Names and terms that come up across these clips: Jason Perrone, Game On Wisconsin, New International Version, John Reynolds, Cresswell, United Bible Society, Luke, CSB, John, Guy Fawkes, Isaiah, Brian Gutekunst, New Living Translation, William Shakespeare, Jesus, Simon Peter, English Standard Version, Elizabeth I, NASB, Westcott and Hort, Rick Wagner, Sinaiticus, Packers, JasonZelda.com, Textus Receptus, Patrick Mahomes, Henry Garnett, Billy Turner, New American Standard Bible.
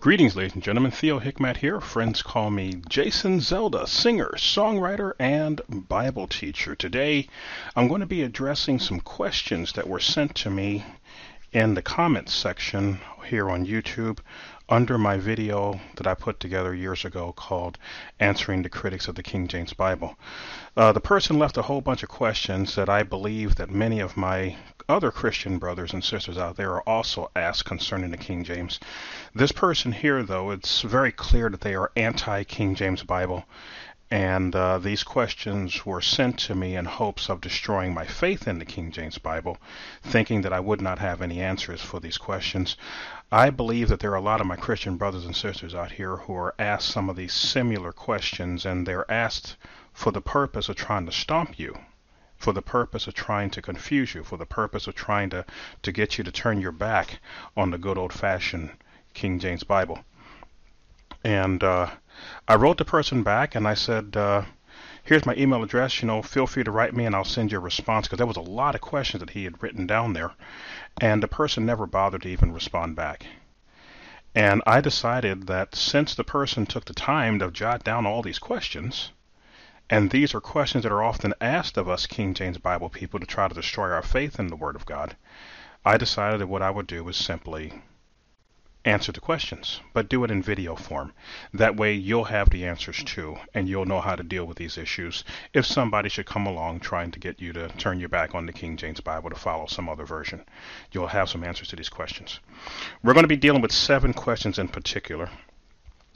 Greetings, ladies and gentlemen. Theo Hickmat here. Friends call me Jason Zelda, singer, songwriter, and Bible teacher. Today, I'm going to be addressing some questions that were sent to me in the comments section here on YouTube under my video that I put together years ago called Answering the Critics of the King James Bible. The person left a whole bunch of questions that I believe that many of my other Christian brothers and sisters out there are also asked concerning the King James. This person here, though, it's very clear that they are anti-King James Bible, and these questions were sent to me in hopes of destroying my faith in the King James Bible, thinking that I would not have any answers for these questions. I believe that there are a lot of my Christian brothers and sisters out here who are asked some of these similar questions, and they're asked for the purpose of trying to stomp you, for the purpose of trying to confuse you, for the purpose of trying to get you to turn your back on the good old-fashioned King James Bible. And I wrote the person back and I said, here's my email address, feel free to write me and I'll send you a response, because there was a lot of questions that he had written down there, and the person never bothered to even respond back. And I decided that since the person took the time to jot down all these questions, and these are questions that are often asked of us King James Bible people to try to destroy our faith in the Word of God, I decided that what I would do was simply answer the questions, but do it in video form. That way you'll have the answers too, and you'll know how to deal with these issues if somebody should come along trying to get you to turn your back on the King James Bible to follow some other version. You'll have some answers to these questions. We're going to be dealing with 7 questions in particular.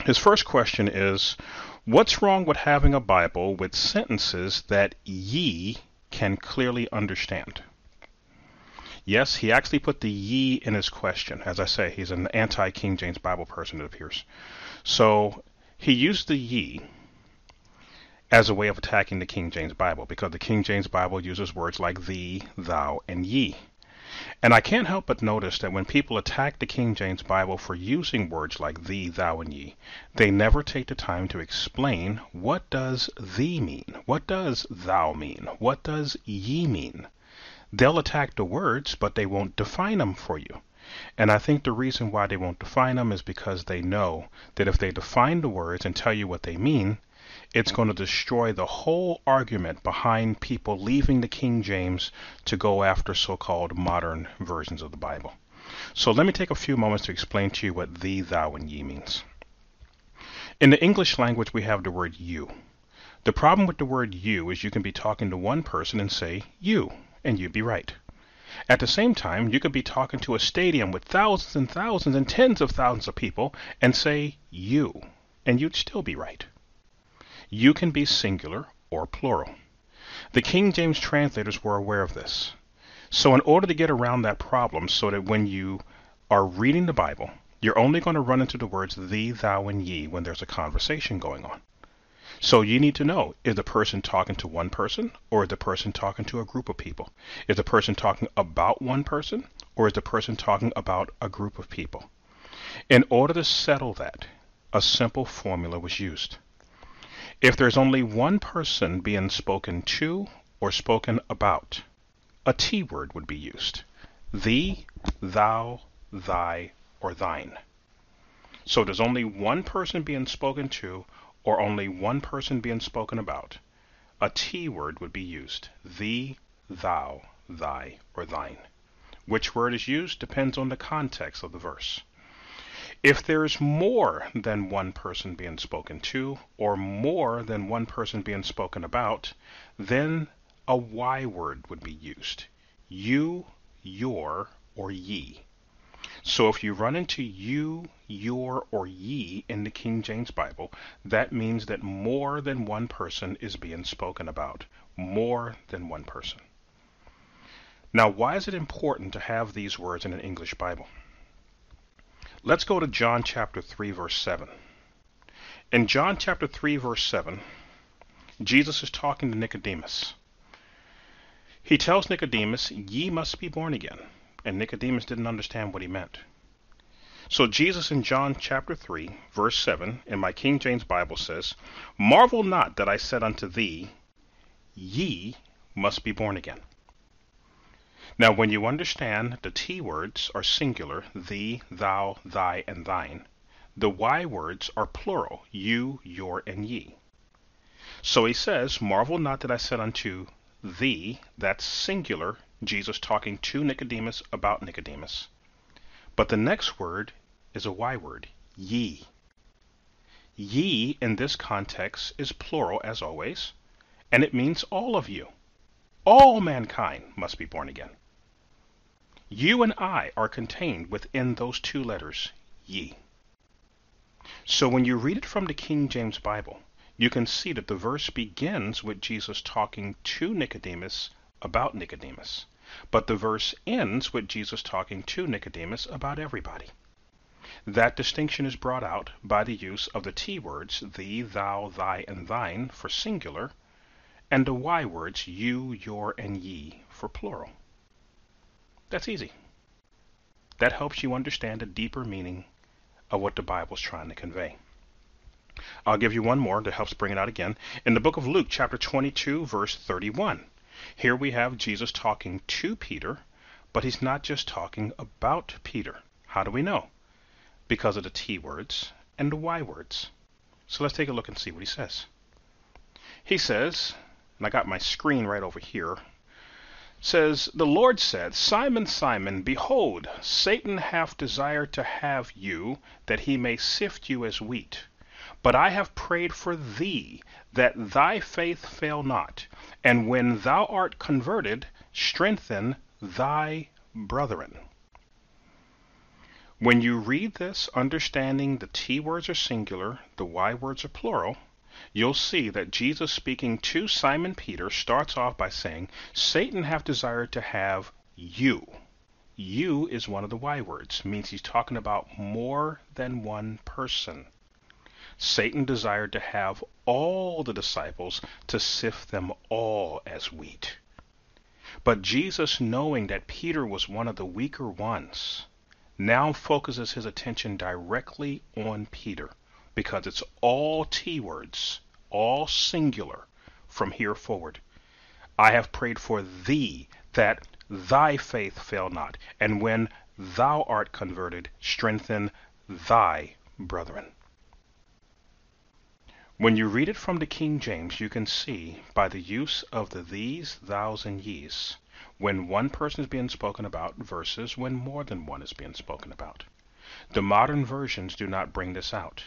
His first question is, what's wrong with having a Bible with sentences that ye can clearly understand? Yes, he actually put the ye in his question. As I say, he's an anti-King James Bible person, it appears. So he used the ye as a way of attacking the King James Bible, because the King James Bible uses words like thee, thou, and ye. And I can't help but notice that when people attack the King James Bible for using words like thee, thou, and ye, they never take the time to explain, what does thee mean? What does thou mean? What does ye mean? They'll attack the words, but they won't define them for you. And I think the reason why they won't define them is because they know that if they define the words and tell you what they mean, it's going to destroy the whole argument behind people leaving the King James to go after so-called modern versions of the Bible. So let me take a few moments to explain to you what thee, thou, and ye means. In the English language, we have the word you. The problem with the word you is you can be talking to one person and say you, and you'd be right. At the same time, you could be talking to a stadium with thousands and thousands and tens of thousands of people and say you, and you'd still be right. You can be singular or plural. The King James translators were aware of this. So in order to get around that problem, so that when you are reading the Bible, you're only going to run into the words thee, thou, and ye when there's a conversation going on. So you need to know, is the person talking to one person, or is the person talking to a group of people? Is the person talking about one person, or is the person talking about a group of people? In order to settle that, a simple formula was used. If there's only one person being spoken to or spoken about, a T word would be used. Thee, thou, thy, or thine. So there's only one person being spoken to or only one person being spoken about, a T word would be used. Thee, thou, thy, or thine. Which word is used depends on the context of the verse. If there's more than one person being spoken to, or more than one person being spoken about, then a Y word would be used. You, your, or ye. So if you run into you, your, or ye in the King James Bible, that means that more than one person is being spoken about. More than one person. Now, why is it important to have these words in an English Bible? Let's go to John chapter 3, verse 7. In John chapter 3, verse 7, Jesus is talking to Nicodemus. He tells Nicodemus, ye must be born again. And Nicodemus didn't understand what he meant. So Jesus in John chapter 3, verse 7, in my King James Bible says, marvel not that I said unto thee, ye must be born again. Now, when you understand the T words are singular, thee, thou, thy, and thine, The Y words are plural, you, your, and ye. So he says, marvel not that I said unto thee, that's singular, Jesus talking to Nicodemus about Nicodemus. But the next word is a Y word, ye. Ye, in this context, is plural as always, and it means all of you. All mankind must be born again. You and I are contained within those two letters, ye. So when you read it from the King James Bible, you can see that the verse begins with Jesus talking to Nicodemus about Nicodemus, but the verse ends with Jesus talking to Nicodemus about everybody. That distinction is brought out by the use of the T words, thee, thou, thy, and thine, for singular, and the Y words, you, your, and ye, for plural. That's easy. That helps you understand the deeper meaning of what the Bible's trying to convey. I'll give you one more that helps bring it out again. In the book of Luke, chapter 22, verse 31, here we have Jesus talking to Peter, but he's not just talking about Peter. How do we know? Because of the T words and the Y words. So let's take a look and see what he says. He says, and I got my screen right over here, says, the Lord said, Simon, Simon, behold, Satan hath desired to have you, that he may sift you as wheat. But I have prayed for thee, that thy faith fail not. And when thou art converted, strengthen thy brethren. When you read this, understanding the T words are singular, the Y words are plural, you'll see that Jesus speaking to Simon Peter starts off by saying, Satan hath desired to have you. You is one of the Y words, means he's talking about more than one person. Satan desired to have all the disciples, to sift them all as wheat. But Jesus, knowing that Peter was one of the weaker ones, now focuses his attention directly on Peter, because it's all T words, all singular, from here forward. I have prayed for thee, that thy faith fail not, and when thou art converted, strengthen thy brethren. When you read it from the King James, you can see by the use of the these, thous, and ye's, when one person is being spoken about versus when more than one is being spoken about. The modern versions do not bring this out.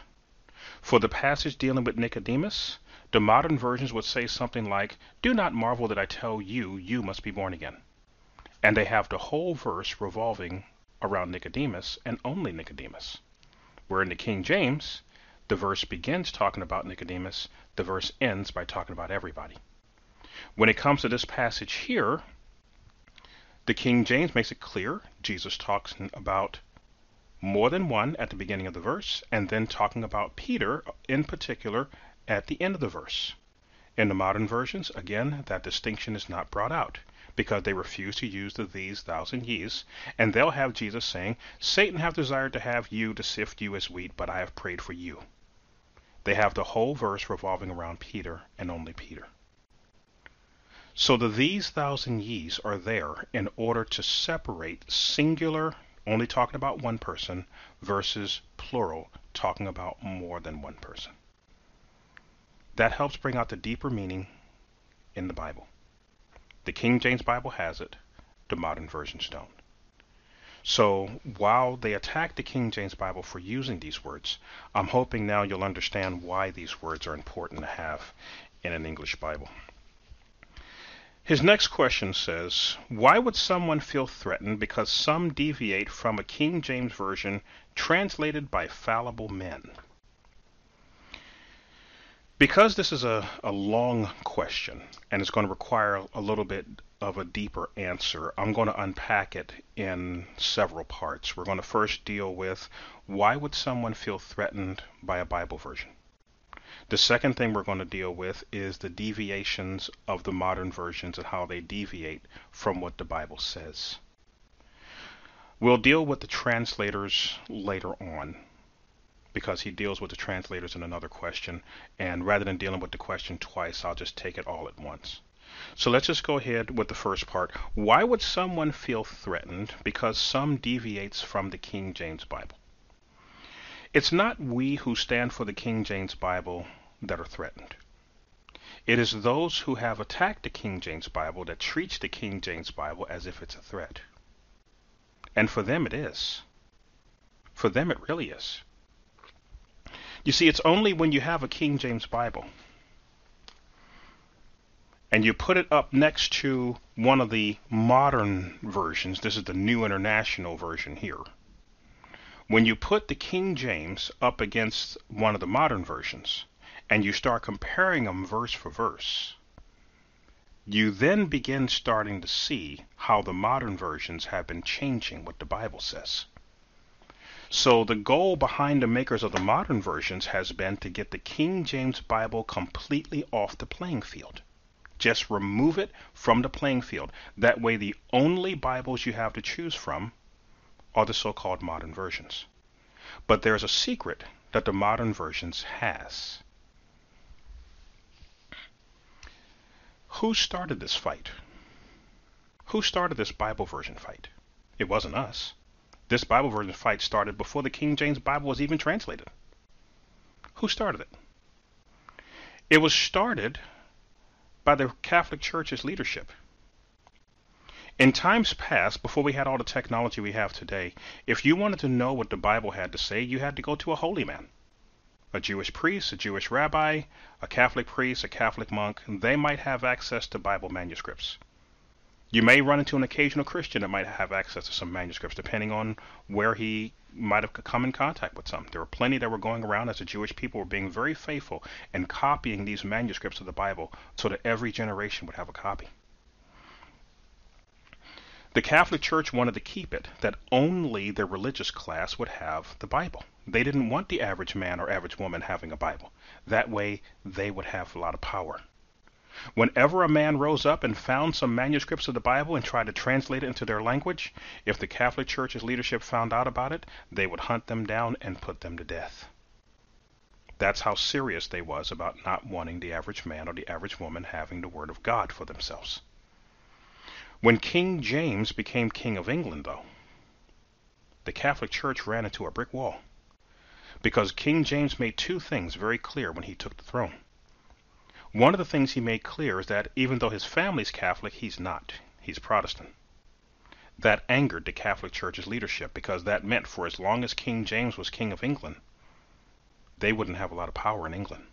For the passage dealing with Nicodemus, the modern versions would say something like, do not marvel that I tell you, you must be born again. And they have the whole verse revolving around Nicodemus and only Nicodemus. Where in the King James, the verse begins talking about Nicodemus, the verse ends by talking about everybody. When it comes to this passage here, the King James makes it clear Jesus talks about more than one at the beginning of the verse, and then talking about Peter in particular at the end of the verse. In the modern versions, again, that distinction is not brought out because they refuse to use the these, thous, and ye's, and they'll have Jesus saying, Satan hath desired to have you, to sift you as wheat, but I have prayed for you. They have the whole verse revolving around Peter and only Peter. So the these, thous, and ye's are there in order to separate singular, only talking about one person, versus plural, talking about more than one person. That helps bring out the deeper meaning in the Bible. The King James Bible has it, the modern versions don't. So while they attack the King James Bible for using these words, I'm hoping now you'll understand why these words are important to have in an English Bible. His next question says, why would someone feel threatened because some deviate from a King James Version translated by fallible men? Because this is a long question, and it's going to require a little bit of a deeper answer, I'm going to unpack it in several parts. We're going to first deal with, why would someone feel threatened by a Bible version? The second thing we're going to deal with is the deviations of the modern versions and how they deviate from what the Bible says. We'll deal with the translators later on, because he deals with the translators in another question, and rather than dealing with the question twice, I'll just take it all at once. So let's just go ahead with the first part. Why would someone feel threatened because some deviates from the King James Bible? It's not we who stand for the King James Bible that are threatened. It is those who have attacked the King James Bible that treats the King James Bible as if it's a threat. And for them it is. For them it really is. You see, it's only when you have a King James Bible and you put it up next to one of the modern versions, this is the New International Version here, when you put the King James up against one of the modern versions and you start comparing them verse for verse, you then begin starting to see how the modern versions have been changing what the Bible says. So the goal behind the makers of the modern versions has been to get the King James Bible completely off the playing field. Just remove it from the playing field. That way the only Bibles you have to choose from are the so-called modern versions. But there's a secret that the modern versions has. Who started this fight? Who started this Bible version fight? It wasn't us. This Bible version fight started before the King James Bible was even translated. Who started it? It was started by the Catholic Church's leadership. In times past, before we had all the technology we have today, if you wanted to know what the Bible had to say, you had to go to a holy man, a Jewish priest, a Jewish rabbi, a Catholic priest, a Catholic monk. They might have access to Bible manuscripts. You may run into an occasional Christian that might have access to some manuscripts, depending on where he might have come in contact with some. There were plenty that were going around as the Jewish people were being very faithful and copying these manuscripts of the Bible so that every generation would have a copy. The Catholic Church wanted to keep it that only the religious class would have the Bible. They didn't want the average man or average woman having a Bible. That way they would have a lot of power. Whenever a man rose up and found some manuscripts of the Bible and tried to translate it into their language, if the Catholic Church's leadership found out about it, they would hunt them down and put them to death. That's how serious they was about not wanting the average man or the average woman having the Word of God for themselves. When King James became King of England, though, the Catholic Church ran into a brick wall, because King James made two things very clear when he took the throne. One of the things he made clear is that even though his family's Catholic, he's not. He's Protestant. That angered the Catholic Church's leadership, because that meant for as long as King James was King of England, they wouldn't have a lot of power in England.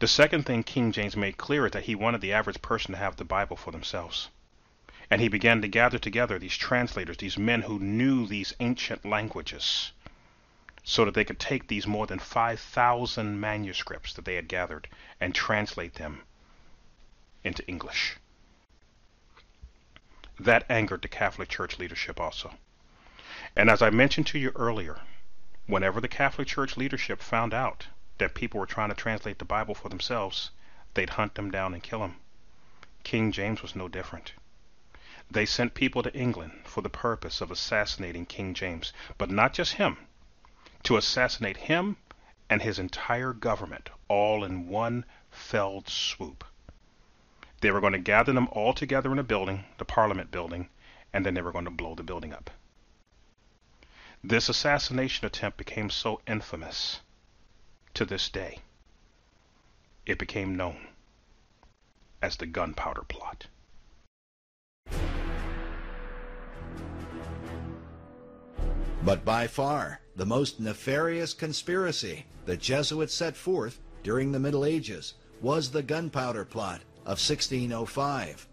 The second thing King James made clear is that he wanted the average person to have the Bible for themselves. And he began to gather together these translators, these men who knew these ancient languages, so that they could take these more than 5,000 manuscripts that they had gathered and translate them into English. That angered the Catholic Church leadership also. And as I mentioned to you earlier, whenever the Catholic Church leadership found out that people were trying to translate the Bible for themselves, they'd hunt them down and kill them. King James was no different. They sent people to England for the purpose of assassinating King James, but not just him. To assassinate him and his entire government all in one fell swoop. They were going to gather them all together in a building, the Parliament building, and then they were going to blow the building up. This assassination attempt became so infamous to this day. It became known as the Gunpowder Plot. But by far, the most nefarious conspiracy the Jesuits set forth during the Middle Ages was the Gunpowder Plot of 1605.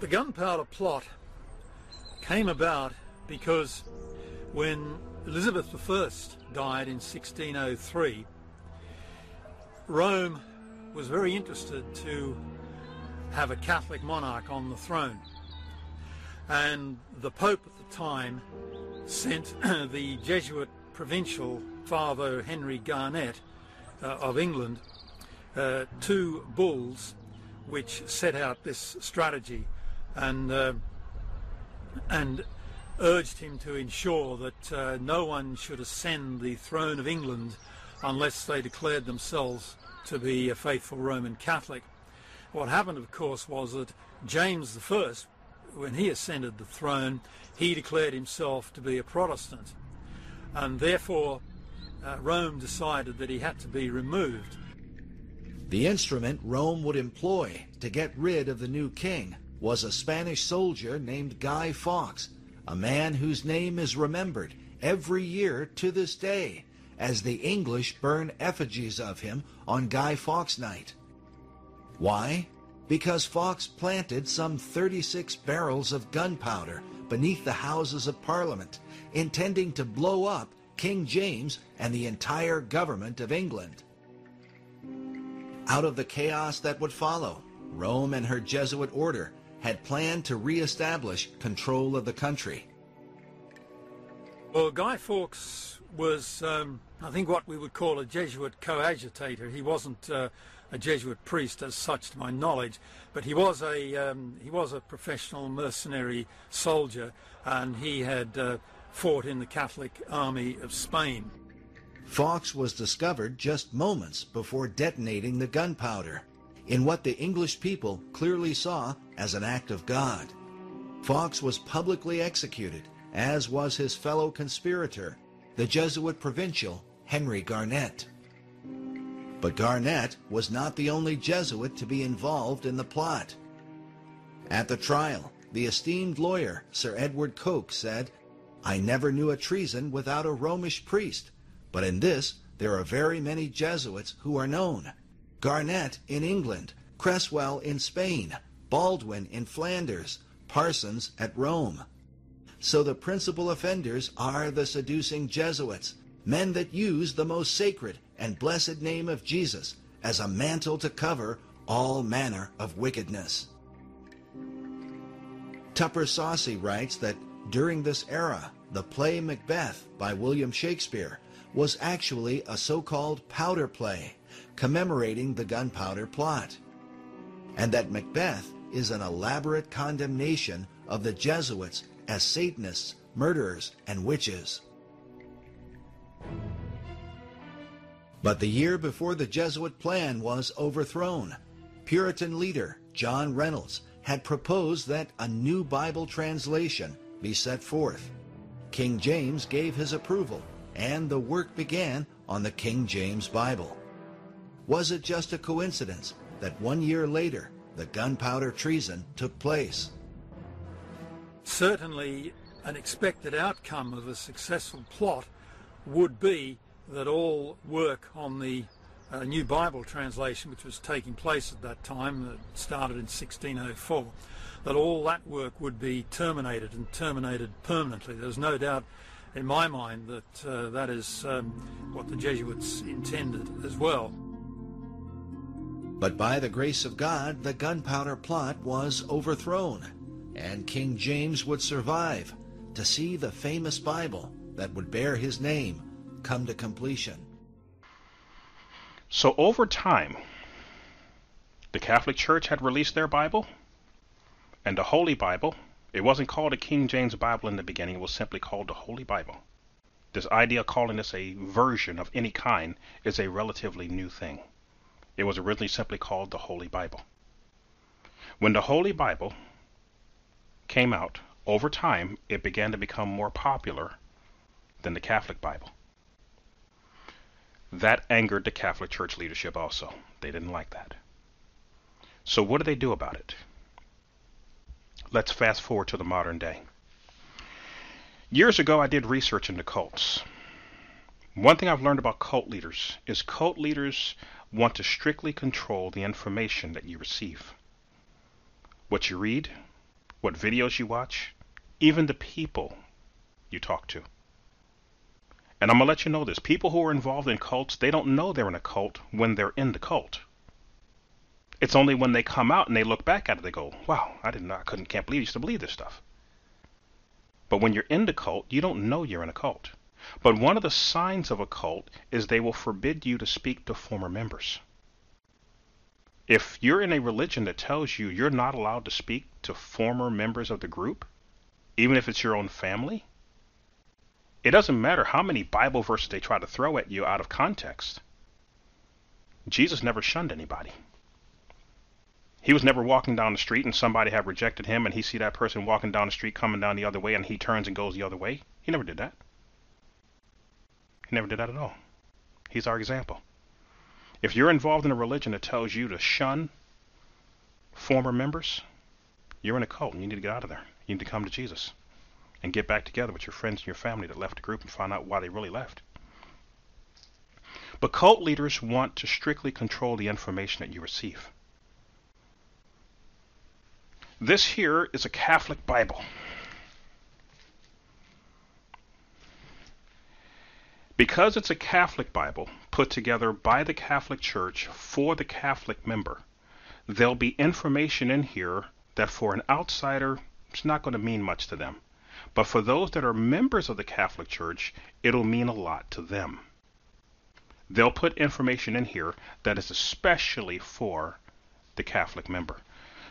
The Gunpowder Plot came about because when Elizabeth I died in 1603, Rome was very interested to have a Catholic monarch on the throne. And the Pope at the time sent the Jesuit provincial Father Henry Garnett of England two bulls which set out this strategy and urged him to ensure that no one should ascend the throne of England unless they declared themselves to be a faithful Roman Catholic. What happened, of course, was that James I, when he ascended the throne, he declared himself to be a Protestant. and therefore Rome decided that he had to be removed. The instrument Rome would employ to get rid of the new king was a Spanish soldier named Guy Fawkes, a man whose name is remembered every year to this day, as the English burn effigies of him on Guy Fawkes Night. Why? Because Fawkes planted some 36 barrels of gunpowder beneath the Houses of Parliament, intending to blow up King James and the entire government of England. Out of the chaos that would follow, Rome and her Jesuit order had planned to re-establish control of the country. Well, Guy Fawkes was, I think, what we would call a Jesuit coadjutor. He wasn't a Jesuit priest as such, to my knowledge, but he was a professional mercenary soldier, and he had fought in the Catholic army of Spain. Fawkes was discovered just moments before detonating the gunpowder, in what the English people clearly saw as an act of God. Fawkes was publicly executed, as was his fellow conspirator, the Jesuit provincial Henry Garnett. But Garnett was not the only Jesuit to be involved in the plot. At the trial, the esteemed lawyer Sir Edward Coke said, "I never knew a treason without a Romish priest, but in this there are very many Jesuits who are known. Garnett in England, Cresswell in Spain, Baldwin in Flanders, Parsons at Rome. So the principal offenders are the seducing Jesuits, men that use the most sacred and blessed name of Jesus as a mantle to cover all manner of wickedness." Tupper Saucy writes that during this era, the play Macbeth by William Shakespeare was actually a so-called powder play commemorating the Gunpowder Plot, and that Macbeth is an elaborate condemnation of the Jesuits as Satanists, murderers, and witches. But the year before the Jesuit plan was overthrown, Puritan leader John Reynolds had proposed that a new Bible translation be set forth. King James gave his approval, and the work began on the King James Bible. Was it just a coincidence that 1 year later, the gunpowder treason took place? Certainly, an expected outcome of a successful plot would be that all work on the New Bible Translation, which was taking place at that time, started in 1604, that all that work would be terminated, and terminated permanently. There's no doubt in my mind that that is what the Jesuits intended as well. But by the grace of God, the Gunpowder Plot was overthrown, and King James would survive to see the famous Bible that would bear his name come to completion. So over time, the Catholic Church had released their Bible, and the Holy Bible, it wasn't called a King James Bible in the beginning, it was simply called the Holy Bible. This idea of calling this a version of any kind is a relatively new thing. It was originally simply called the Holy Bible. When the Holy Bible came out, over time it began to become more popular than the Catholic Bible. That angered the Catholic Church leadership also. They didn't like that. So what do they do about it? Let's fast forward to the modern day. Years ago I did research into cults. One thing I've learned about cult leaders is cult leaders want to strictly control the information that you receive. What you read, what videos you watch, even the people you talk to. And I'm going to let you know this. People who are involved in cults, they don't know they're in a cult when they're in the cult. It's only when they come out and they look back at it, they go, wow, I can't believe I used to believe this stuff. But when you're in the cult, you don't know you're in a cult. But one of the signs of a cult is they will forbid you to speak to former members. If you're in a religion that tells you you're not allowed to speak to former members of the group, even if it's your own family, it doesn't matter how many Bible verses they try to throw at you out of context. Jesus never shunned anybody. He was never walking down the street and somebody had rejected him and he see that person walking down the street coming down the other way and he turns and goes the other way. He never did that. He never did that at all. He's our example. If you're involved in a religion that tells you to shun former members, you're in a cult and you need to get out of there. You need to come to Jesus and get back together with your friends and your family that left the group and find out why they really left. But cult leaders want to strictly control the information that you receive. This here is a Catholic Bible. Because it's a Catholic Bible put together by the Catholic Church for the Catholic member, there'll be information in here that for an outsider, it's not going to mean much to them. But for those that are members of the Catholic Church, it'll mean a lot to them. They'll put information in here that is especially for the Catholic member.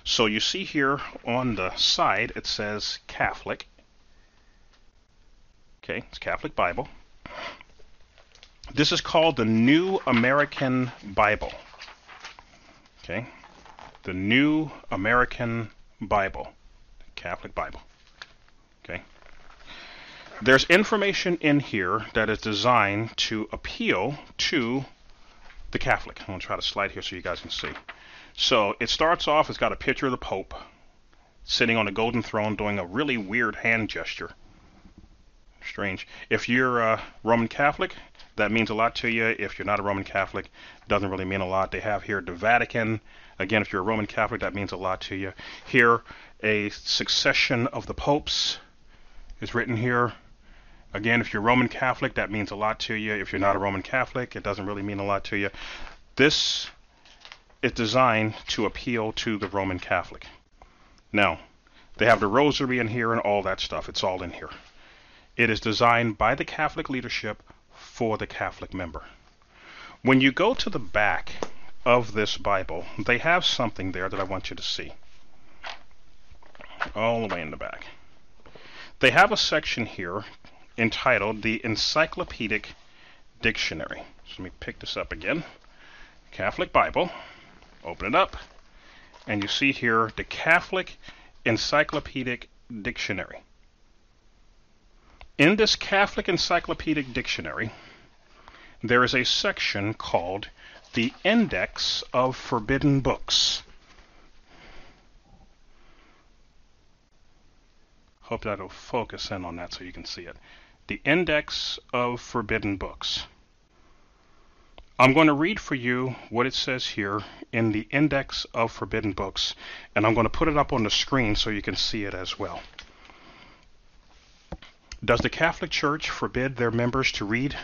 So you see here on the side, it says Catholic. Okay, it's Catholic Bible. This is called the New American Bible. Okay, the New American Bible, Catholic Bible. Okay, there's information in here that is designed to appeal to the Catholic. I'm going to try to slide here so you guys can see. So it starts off, it's got a picture of the Pope sitting on a golden throne doing a really weird hand gesture. Strange. If you're a Roman Catholic, that means a lot to you. If you're not a Roman Catholic, it doesn't really mean a lot. They have here the Vatican. Again, if you're a Roman Catholic, that means a lot to you. Here, a succession of the popes is written here. Again, if you're Roman Catholic, that means a lot to you. If you're not a Roman Catholic, it doesn't really mean a lot to you. This is designed to appeal to the Roman Catholic. Now, they have the rosary in here and all that stuff. It's all in here. It is designed by the Catholic leadership for the Catholic member. When you go to the back of this Bible, they have something there that I want you to see. All the way in the back. They have a section here entitled the Encyclopedic Dictionary. So let me pick this up again. Catholic Bible. Open it up. And you see here the Catholic Encyclopedic Dictionary. In this Catholic Encyclopedic Dictionary, there is a section called the Index of Forbidden Books. Hope that'll focus in on that so you can see it. The Index of Forbidden Books. I'm going to read for you what it says here in the Index of Forbidden Books, and I'm going to put it up on the screen so you can see it as well. Does the Catholic Church forbid their members to read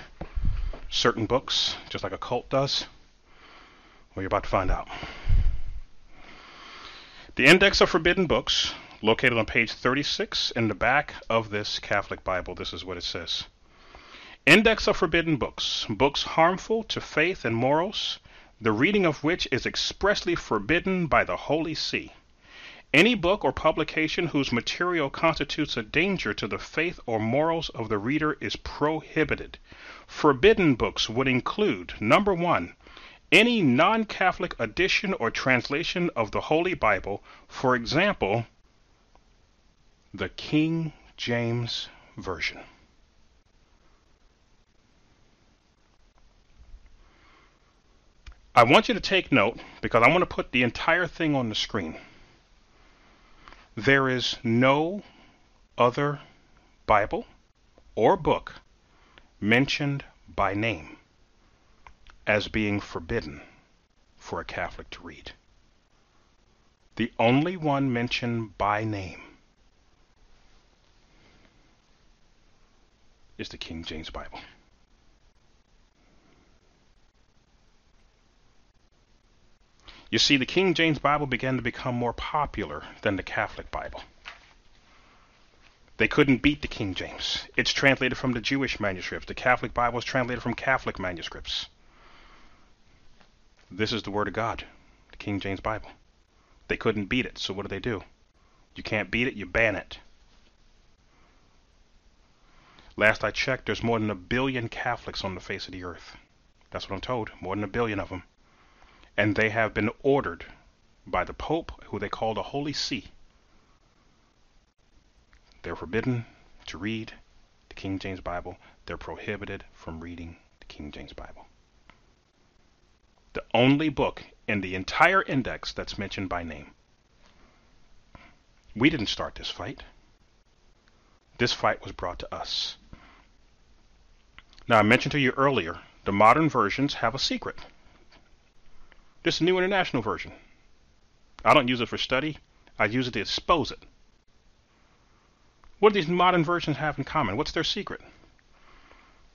certain books, just like a cult does? Well, you're about to find out. The Index of Forbidden Books, located on page 36 in the back of this Catholic Bible, this is what it says. Index of Forbidden Books, books harmful to faith and morals, the reading of which is expressly forbidden by the Holy See. Any book or publication whose material constitutes a danger to the faith or morals of the reader is prohibited. Forbidden books would include, number one, any non-Catholic edition or translation of the Holy Bible, for example, the King James Version. I want you to take note because I'm going to put the entire thing on the screen. There is no other Bible or book mentioned by name as being forbidden for a Catholic to read. The only one mentioned by name is the King James Bible. You see, the King James Bible began to become more popular than the Catholic Bible. They couldn't beat the King James. It's translated from the Jewish manuscripts. The Catholic Bible is translated from Catholic manuscripts. This is the Word of God, the King James Bible. They couldn't beat it, so what do? You can't beat it, you ban it. Last I checked, there's more than a billion Catholics on the face of the earth. That's what I'm told, more than a billion of them. And they have been ordered by the Pope, who they call the Holy See. They're forbidden to read the King James Bible, they're prohibited from reading the King James Bible. The only book in the entire index that's mentioned by name. We didn't start this fight. This fight was brought to us. Now, I mentioned to you earlier, the modern versions have a secret. This New International Version. I don't use it for study. I use it to expose it. What do these modern versions have in common? What's their secret?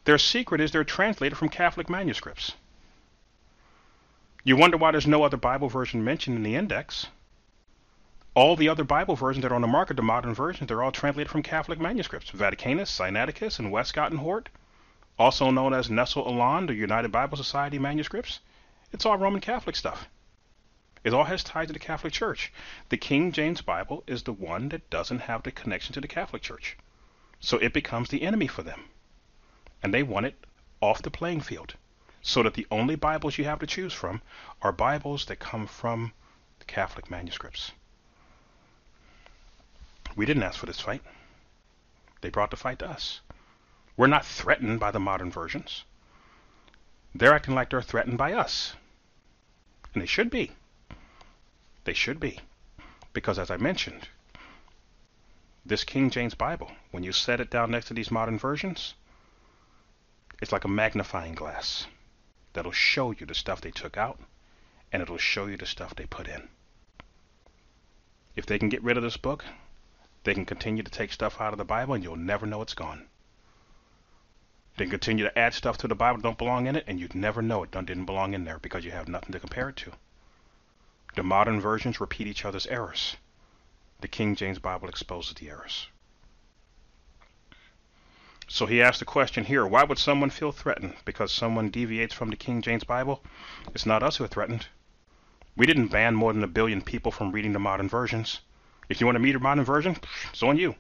Their secret is they're translated from Catholic manuscripts. You wonder why there's no other Bible version mentioned in the index. All the other Bible versions that are on the market, the modern versions, they're all translated from Catholic manuscripts. Vaticanus, Sinaiticus, and Westcott and Hort, also known as Nestle-Aland, the United Bible Society manuscripts. It's all Roman Catholic stuff. It all has ties to the Catholic Church. The King James Bible is the one that doesn't have the connection to the Catholic Church. So it becomes the enemy for them. And they want it off the playing field, so that the only Bibles you have to choose from are Bibles that come from the Catholic manuscripts. We didn't ask for this fight. They brought the fight to us. We're not threatened by the modern versions. They're acting like they're threatened by us. And they should be. They should be, because as I mentioned, this King James Bible, when you set it down next to these modern versions, it's like a magnifying glass that'll show you the stuff they took out, and it'll show you the stuff they put in. If they can get rid of this book, they can continue to take stuff out of the Bible, and you'll never know it's gone. They can continue to add stuff to the Bible that don't belong in it, and you'd never know it didn't belong in there, because you have nothing to compare it to. The modern versions repeat each other's errors. The King James Bible exposes the errors. So he asked the question here, why would someone feel threatened? Because someone deviates from the King James Bible? It's not us who are threatened. We didn't ban more than 1 billion people from reading the modern versions. If you want to read a modern version, it's on you.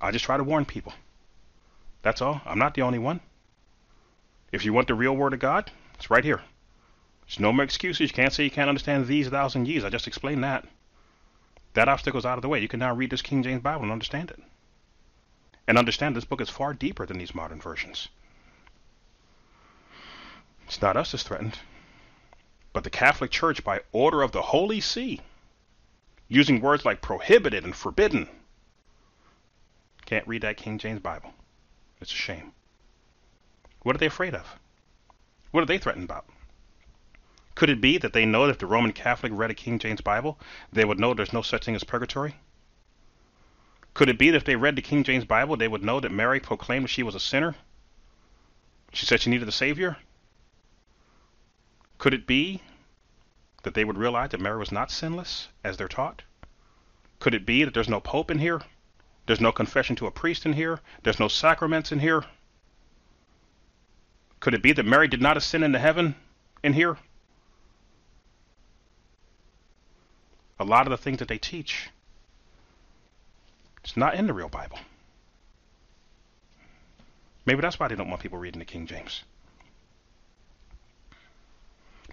I just try to warn people. That's all. I'm not the only one. If you want the real Word of God, it's right here. There's no more excuses. You can't say you can't understand these thousand years. I just explained that. That obstacle's out of the way. You can now read this King James Bible and understand it. And understand this book is far deeper than these modern versions. It's not us that's threatened, but the Catholic Church, by order of the Holy See, using words like prohibited and forbidden. Can't read that King James Bible. It's a shame. What are they afraid of? What are they threatened about? Could it be that they know that if the Roman Catholic read a King James Bible, they would know there's no such thing as purgatory? Could it be that if they read the King James Bible, they would know that Mary proclaimed that she was a sinner? She said she needed a Savior? Could it be that they would realize that Mary was not sinless, as they're taught? Could it be that there's no Pope in here? There's no confession to a priest in here? There's no sacraments in here? Could it be that Mary did not ascend into heaven in here? A lot of the things that they teach, it's not in the real Bible. Maybe that's why they don't want people reading the King James.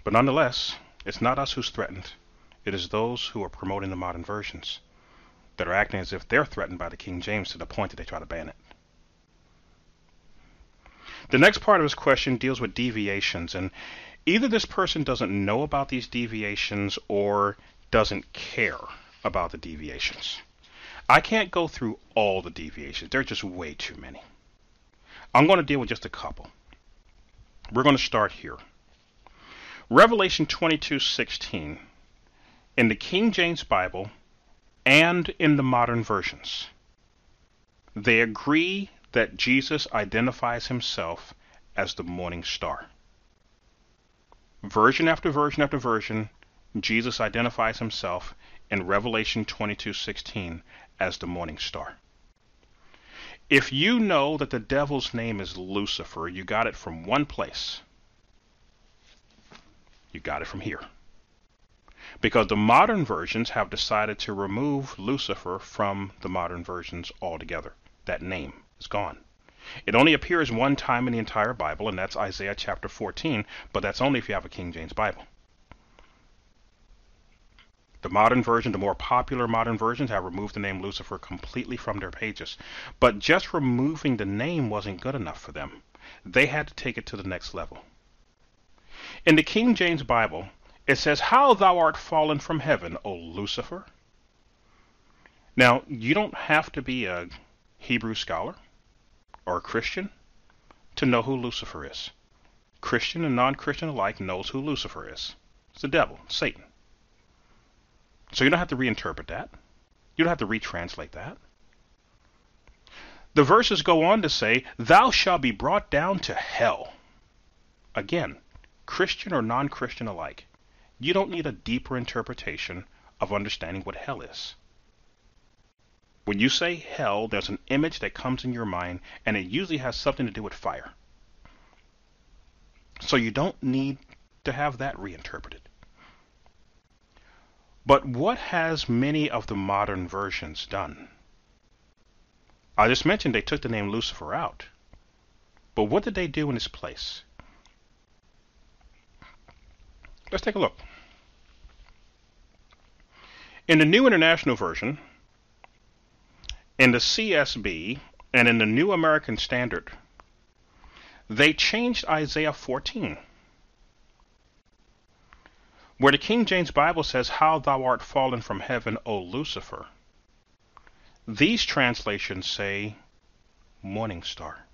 But nonetheless, it's not us who's threatened. It is those who are promoting the modern versions that are acting as if they're threatened by the King James to the point that they try to ban it. The next part of his question deals with deviations, and either this person doesn't know about these deviations or doesn't care about the deviations. I can't go through all the deviations. There are just way too many. I'm going to deal with just a couple. We're going to start here. Revelation 22:16 in the King James Bible and in the modern versions, they agree that Jesus identifies himself as the morning star. Version after version after version, Jesus identifies himself in Revelation 22:16 as the morning star. If you know that the devil's name is Lucifer, you got it from one place. You got it from here. Because the modern versions have decided to remove Lucifer from the modern versions altogether. That name is gone. It only appears one time in the entire Bible, and that's Isaiah chapter 14, but that's only if you have a King James Bible. The modern version, the more popular modern versions, have removed the name Lucifer completely from their pages. But just removing the name wasn't good enough for them. They had to take it to the next level. In the King James Bible, it says, "How thou art fallen from heaven, O Lucifer." Now, you don't have to be a Hebrew scholar or a Christian to know who Lucifer is. Christian and non-Christian alike knows who Lucifer is. It's the devil, Satan. So you don't have to reinterpret that. You don't have to retranslate that. The verses go on to say, "Thou shalt be brought down to hell." Again, Christian or non-Christian alike. You don't need a deeper interpretation of understanding what hell is. When you say hell, there's an image that comes in your mind, and it usually has something to do with fire. So you don't need to have that reinterpreted. But what has many of the modern versions done? I just mentioned they took the name Lucifer out. But what did they do in its place? Let's take a look. In the New International Version, in the CSB, and in the New American Standard, they changed Isaiah 14, where the King James Bible says, "How thou art fallen from heaven, O Lucifer." These translations say, "Morning star."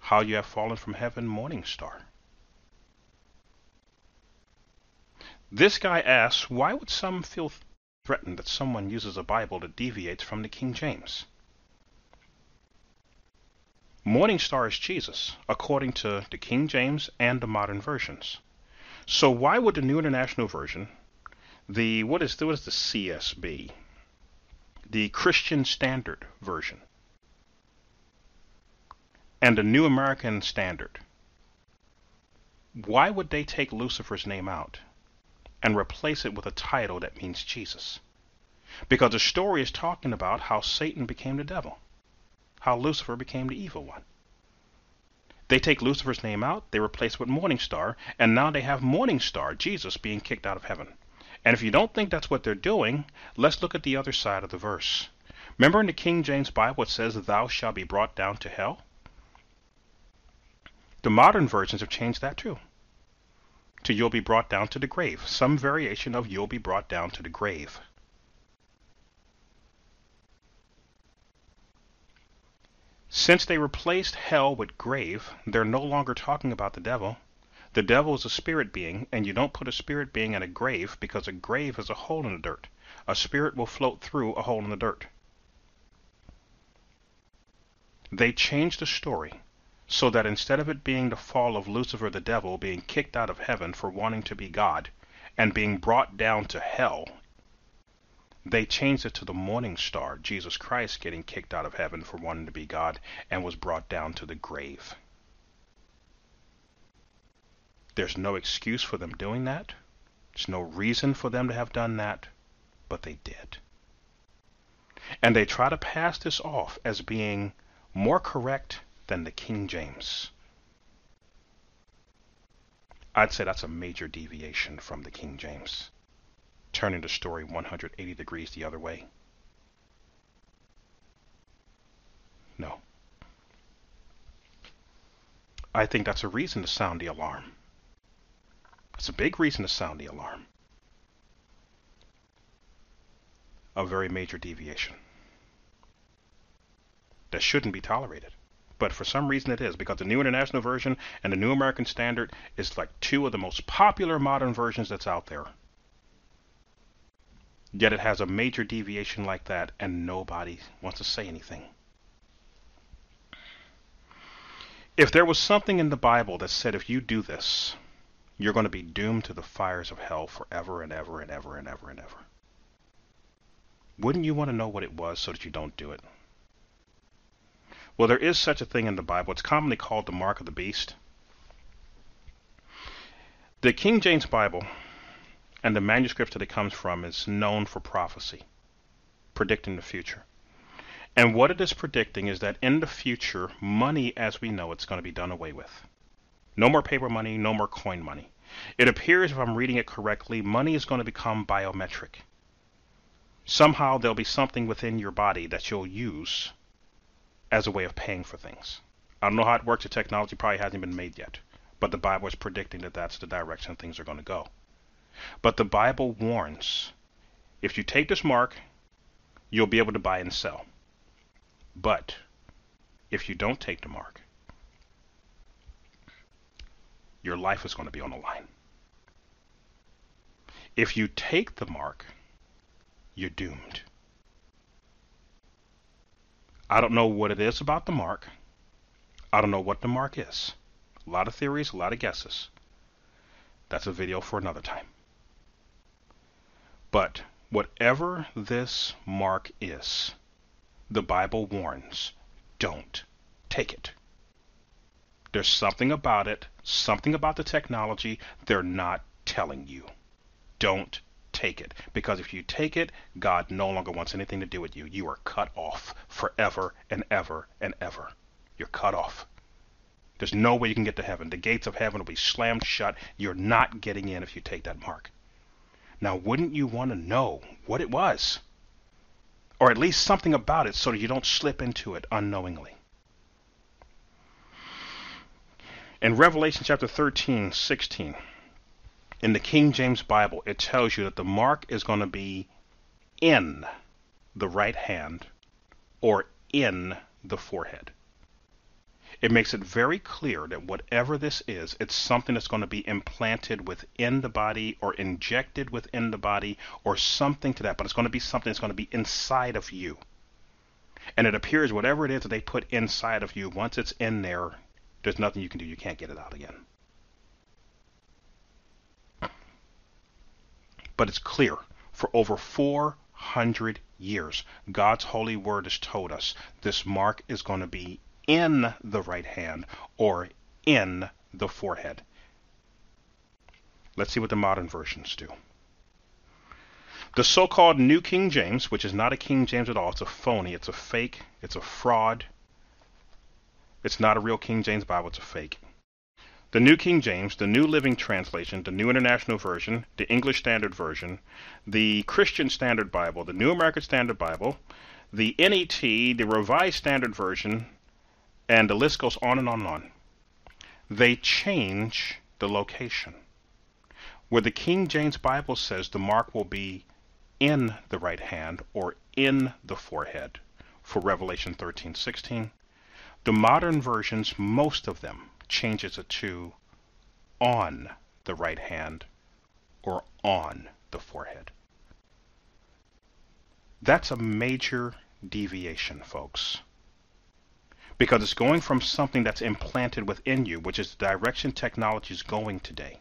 How you have fallen from heaven, morning star. This guy asks, why would some feel threatened that someone uses a Bible that deviates from the King James? Morning star is Jesus, according to the King James and the modern versions. So why would the New International Version, what is the CSB, the Christian Standard Version, and the New American Standard, why would they take Lucifer's name out and replace it with a title that means Jesus? Because the story is talking about how Satan became the devil, how Lucifer became the evil one. They take Lucifer's name out, they replace it with morning star, and now they have morning star, Jesus, being kicked out of heaven. And if you don't think that's what they're doing, let's look at the other side of the verse. Remember in the King James Bible it says, "Thou shalt be brought down to hell"? The modern versions have changed that too, to "you'll be brought down to the grave," some variation of "you'll be brought down to the grave." Since they replaced hell with grave, they're no longer talking about the devil. The devil is a spirit being, and you don't put a spirit being in a grave because a grave is a hole in the dirt. A spirit will float through a hole in the dirt. They changed the story, so that instead of it being the fall of Lucifer the devil being kicked out of heaven for wanting to be God and being brought down to hell, they changed it to the morning star, Jesus Christ, getting kicked out of heaven for wanting to be God and was brought down to the grave. There's no excuse for them doing that. There's no reason for them to have done that, but they did. And they try to pass this off as being more correct than the King James. I'd say that's a major deviation from the King James, turning the story 180 degrees the other way. No. I think that's a reason to sound the alarm. That's a big reason to sound the alarm. A very major deviation that shouldn't be tolerated. But for some reason it is, because the New International Version and the New American Standard is like two of the most popular modern versions that's out there. Yet it has a major deviation like that, and nobody wants to say anything. If there was something in the Bible that said if you do this, you're going to be doomed to the fires of hell forever and ever and ever and ever and ever, wouldn't you want to know what it was so that you don't do it? Well, there is such a thing in the Bible. It's commonly called the mark of the beast. The King James Bible and the manuscript that it comes from is known for prophecy, predicting the future. And what it is predicting is that in the future, money as we know it's going to be done away with. No more paper money, no more coin money. It appears, if I'm reading it correctly, money is going to become biometric. Somehow there'll be something within your body that you'll use as a way of paying for things. I don't know how it works. The technology probably hasn't been made yet, but the Bible is predicting that that's the direction things are going to go. But the Bible warns, if you take this mark, you'll be able to buy and sell. But if you don't take the mark, your life is going to be on the line. If you take the mark, you're doomed. I don't know what it is about the mark. I don't know what the mark is. A lot of theories, a lot of guesses. That's a video for another time. But whatever this mark is, the Bible warns, don't take it. There's something about it, something about the technology they're not telling you. Don't take it, because if you take it, God no longer wants anything to do with you. You are cut off forever and ever and ever. You're cut off. There's no way you can get to heaven. The gates of heaven will be slammed shut. You're not getting in if you take that mark. Now, wouldn't you want to know what it was? Or at least something about it so that you don't slip into it unknowingly. In Revelation chapter 13:16, in the King James Bible, it tells you that the mark is going to be in the right hand or in the forehead. It makes it very clear that whatever this is, it's something that's going to be implanted within the body or injected within the body or something to that, but it's going to be something that's going to be inside of you. And it appears whatever it is that they put inside of you, once it's in there, there's nothing you can do. You can't get it out again. But it's clear. For over 400 years, God's holy word has told us this mark is going to be in the right hand or in the forehead. Let's see what the modern versions do. The so-called New King James, which is not a King James at all, it's a phony, it's a fake, it's a fraud. It's not a real King James Bible, it's a fake. The New King James, the New Living Translation, the New International Version, the English Standard Version, the Christian Standard Bible, the New American Standard Bible, the NET, the Revised Standard Version, and the list goes on and on and on. They change the location. Where the King James Bible says the mark will be in the right hand or in the forehead for Revelation 13:16, the modern versions, most of them, changes it to on the right hand or on the forehead. That's a major deviation, folks. Because it's going from something that's implanted within you, which is the direction technology is going today.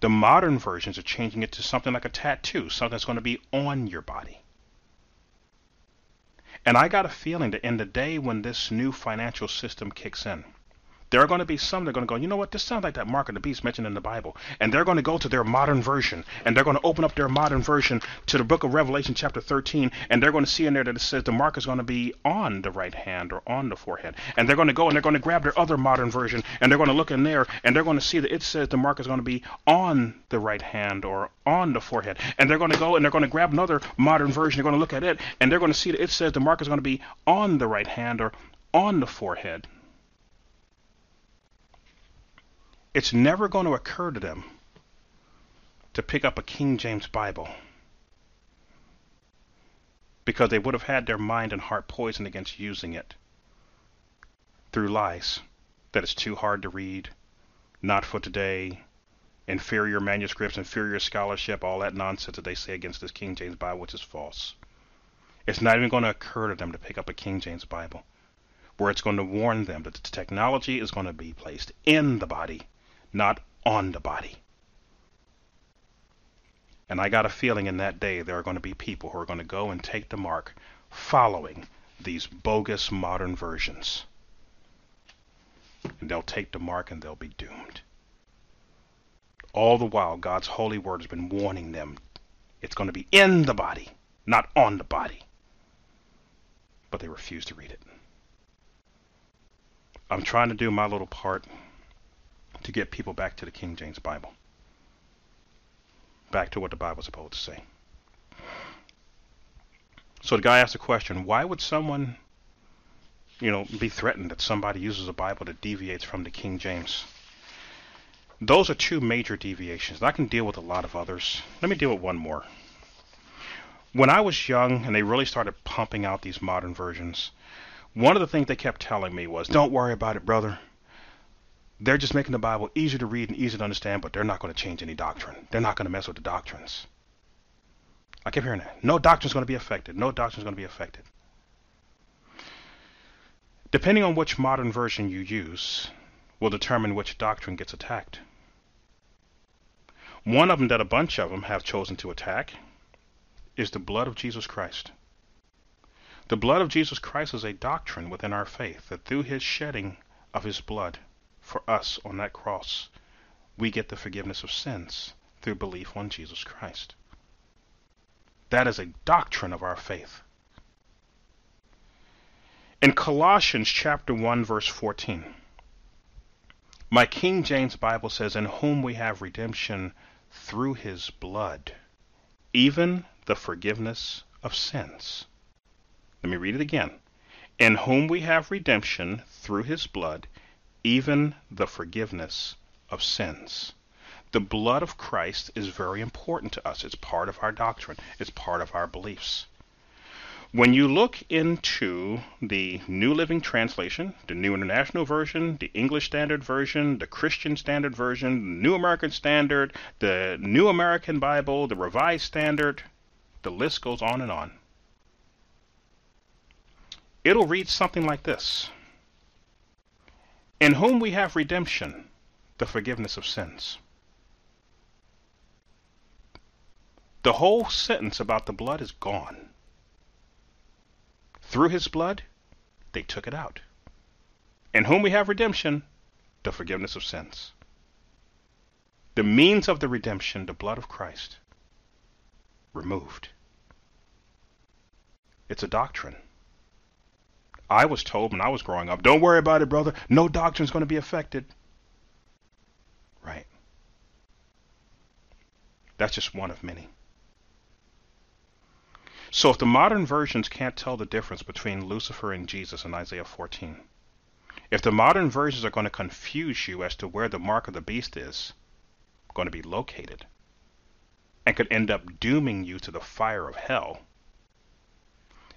The modern versions are changing it to something like a tattoo, something that's going to be on your body. And I got a feeling that in the day when this new financial system kicks in, there are going to be some that are going to go, you know what, this sounds like that mark of the beast mentioned in the Bible. And they're going to go to their modern version, and they're going to open up their modern version to the book of Revelation chapter 13, and they're going to see in there that it says the mark is going to be on the right hand or on the forehead. And they're going to go and they're going to grab their other modern version, and they're going to look in there, and they're going to see that it says the mark is going to be on the right hand or on the forehead. And they're going to go and they're going to grab another modern version, they're going to look at it, and they're going to see that it says the mark is going to be on the right hand or on the forehead. It's never going to occur to them to pick up a King James Bible, because they would have had their mind and heart poisoned against using it through lies that it's too hard to read, not for today, inferior manuscripts, inferior scholarship, all that nonsense that they say against this King James Bible, which is false. It's not even going to occur to them to pick up a King James Bible, where it's going to warn them that the technology is going to be placed in the body, not on the body. And I got a feeling in that day there are going to be people who are going to go and take the mark following these bogus modern versions. And they'll take the mark and they'll be doomed. All the while, God's holy word has been warning them. It's going to be in the body, not on the body. But they refuse to read it. I'm trying to do my little part to get people back to the King James Bible, back to what the Bible's supposed to say. So the guy asked the question, why would someone, you know, be threatened that somebody uses a Bible that deviates from the King James? Those are two major deviations. I can deal with a lot of others. Let me deal with one more. When I was young and they really started pumping out these modern versions, one of the things they kept telling me was, don't worry about it, brother. They're just making the Bible easy to read and easy to understand, but they're not going to change any doctrine. They're not going to mess with the doctrines. I kept hearing that. No doctrine's going to be affected. No doctrine's going to be affected. Depending on which modern version you use will determine which doctrine gets attacked. One of them that a bunch of them have chosen to attack is the blood of Jesus Christ. The blood of Jesus Christ is a doctrine within our faith that through his shedding of his blood for us on that cross, we get the forgiveness of sins through belief on Jesus Christ. That is a doctrine of our faith. In Colossians chapter 1 verse 14, my King James Bible says, in whom we have redemption through his blood, even the forgiveness of sins. Let me read it again. In whom we have redemption through his blood, even the forgiveness of sins. The blood of Christ is very important to us. It's part of our doctrine. It's part of our beliefs. When you look into the New Living Translation, the New International Version, the English Standard Version, the Christian Standard Version, the New American Standard, the New American Bible, the Revised Standard, the list goes on and on. It'll read something like this. In whom we have redemption, the forgiveness of sins. The whole sentence about the blood is gone. Through his blood, they took it out. In whom we have redemption, the forgiveness of sins. The means of the redemption, the blood of Christ, removed. It's a doctrine. I was told when I was growing up, don't worry about it, brother. No doctrine's going to be affected. Right. That's just one of many. So if the modern versions can't tell the difference between Lucifer and Jesus in Isaiah 14, if the modern versions are going to confuse you as to where the mark of the beast is going to be located and could end up dooming you to the fire of hell,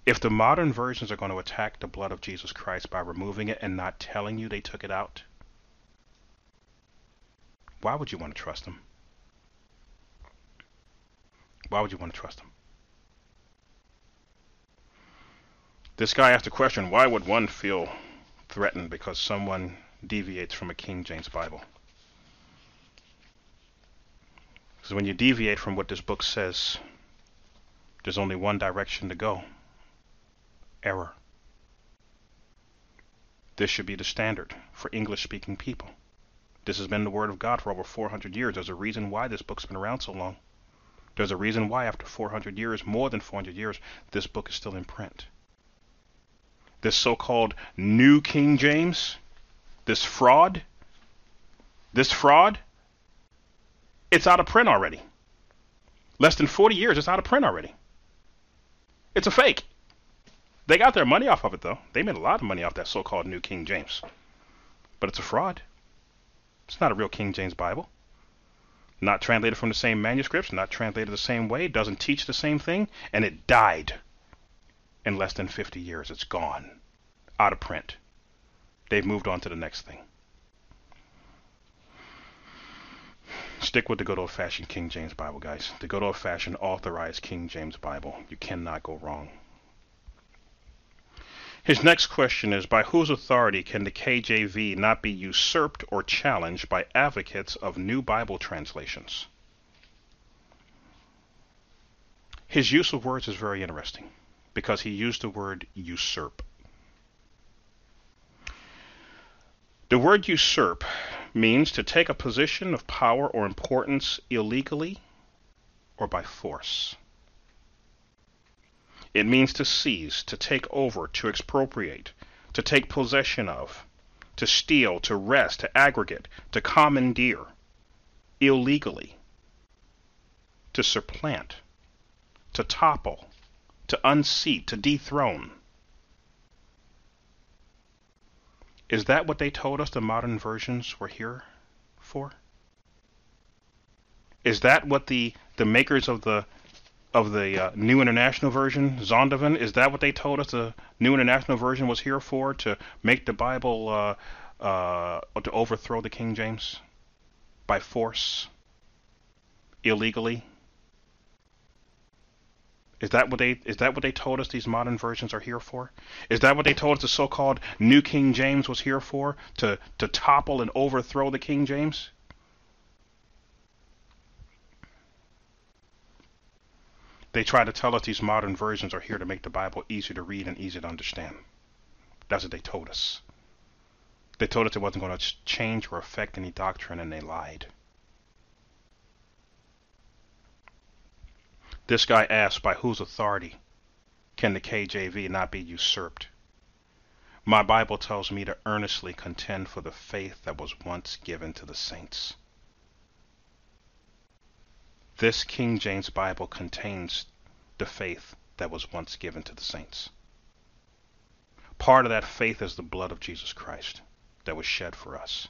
if the modern versions are going to attack the blood of Jesus Christ by removing it and not telling you they took it out, why would you want to trust them? Why would you want to trust them? This guy asked a question, why would one feel threatened because someone deviates from a King James Bible? Because when you deviate from what this book says, there's only one direction to go. Error. This should be the standard for English-speaking people. This has been the Word of God for over 400 years. There's a reason why this book's been around so long. There's a reason why after 400 years, more than 400 years, this book is still in print. This so-called New King James, this fraud, it's out of print already. Less than 40 years, it's out of print already. It's a fake. They got their money off of it, though. They made a lot of money off that so-called New King James. But it's a fraud. It's not a real King James Bible. Not translated from the same manuscripts, not translated the same way, doesn't teach the same thing, and it died in less than 50 years. It's gone. Out of print. They've moved on to the next thing. Stick with the good old-fashioned King James Bible, guys. The good old-fashioned authorized King James Bible. You cannot go wrong. His next question is, by whose authority can the KJV not be usurped or challenged by advocates of new Bible translations? His use of words is very interesting because he used the word usurp. The word usurp means to take a position of power or importance illegally or by force. It means to seize, to take over, to expropriate, to take possession of, to steal, to wrest, to aggregate, to commandeer, illegally, to supplant, to topple, to unseat, to dethrone. Is that what they told us the modern versions were here for? Is that what the makers of the New International Version, Zondervan, is that what they told us the New International Version was here for, to make the Bible, to overthrow the King James by force, illegally? Is that what they told us these modern versions are here for? Is that what they told us the so-called New King James was here for, to topple and overthrow the King James? They try to tell us these modern versions are here to make the Bible easier to read and easier to understand. That's what they told us. They told us it wasn't going to change or affect any doctrine, and they lied. This guy asks, by whose authority can the KJV not be usurped? My Bible tells me to earnestly contend for the faith that was once given to the saints. This King James Bible contains the faith that was once given to the saints. Part of that faith is the blood of Jesus Christ that was shed for us.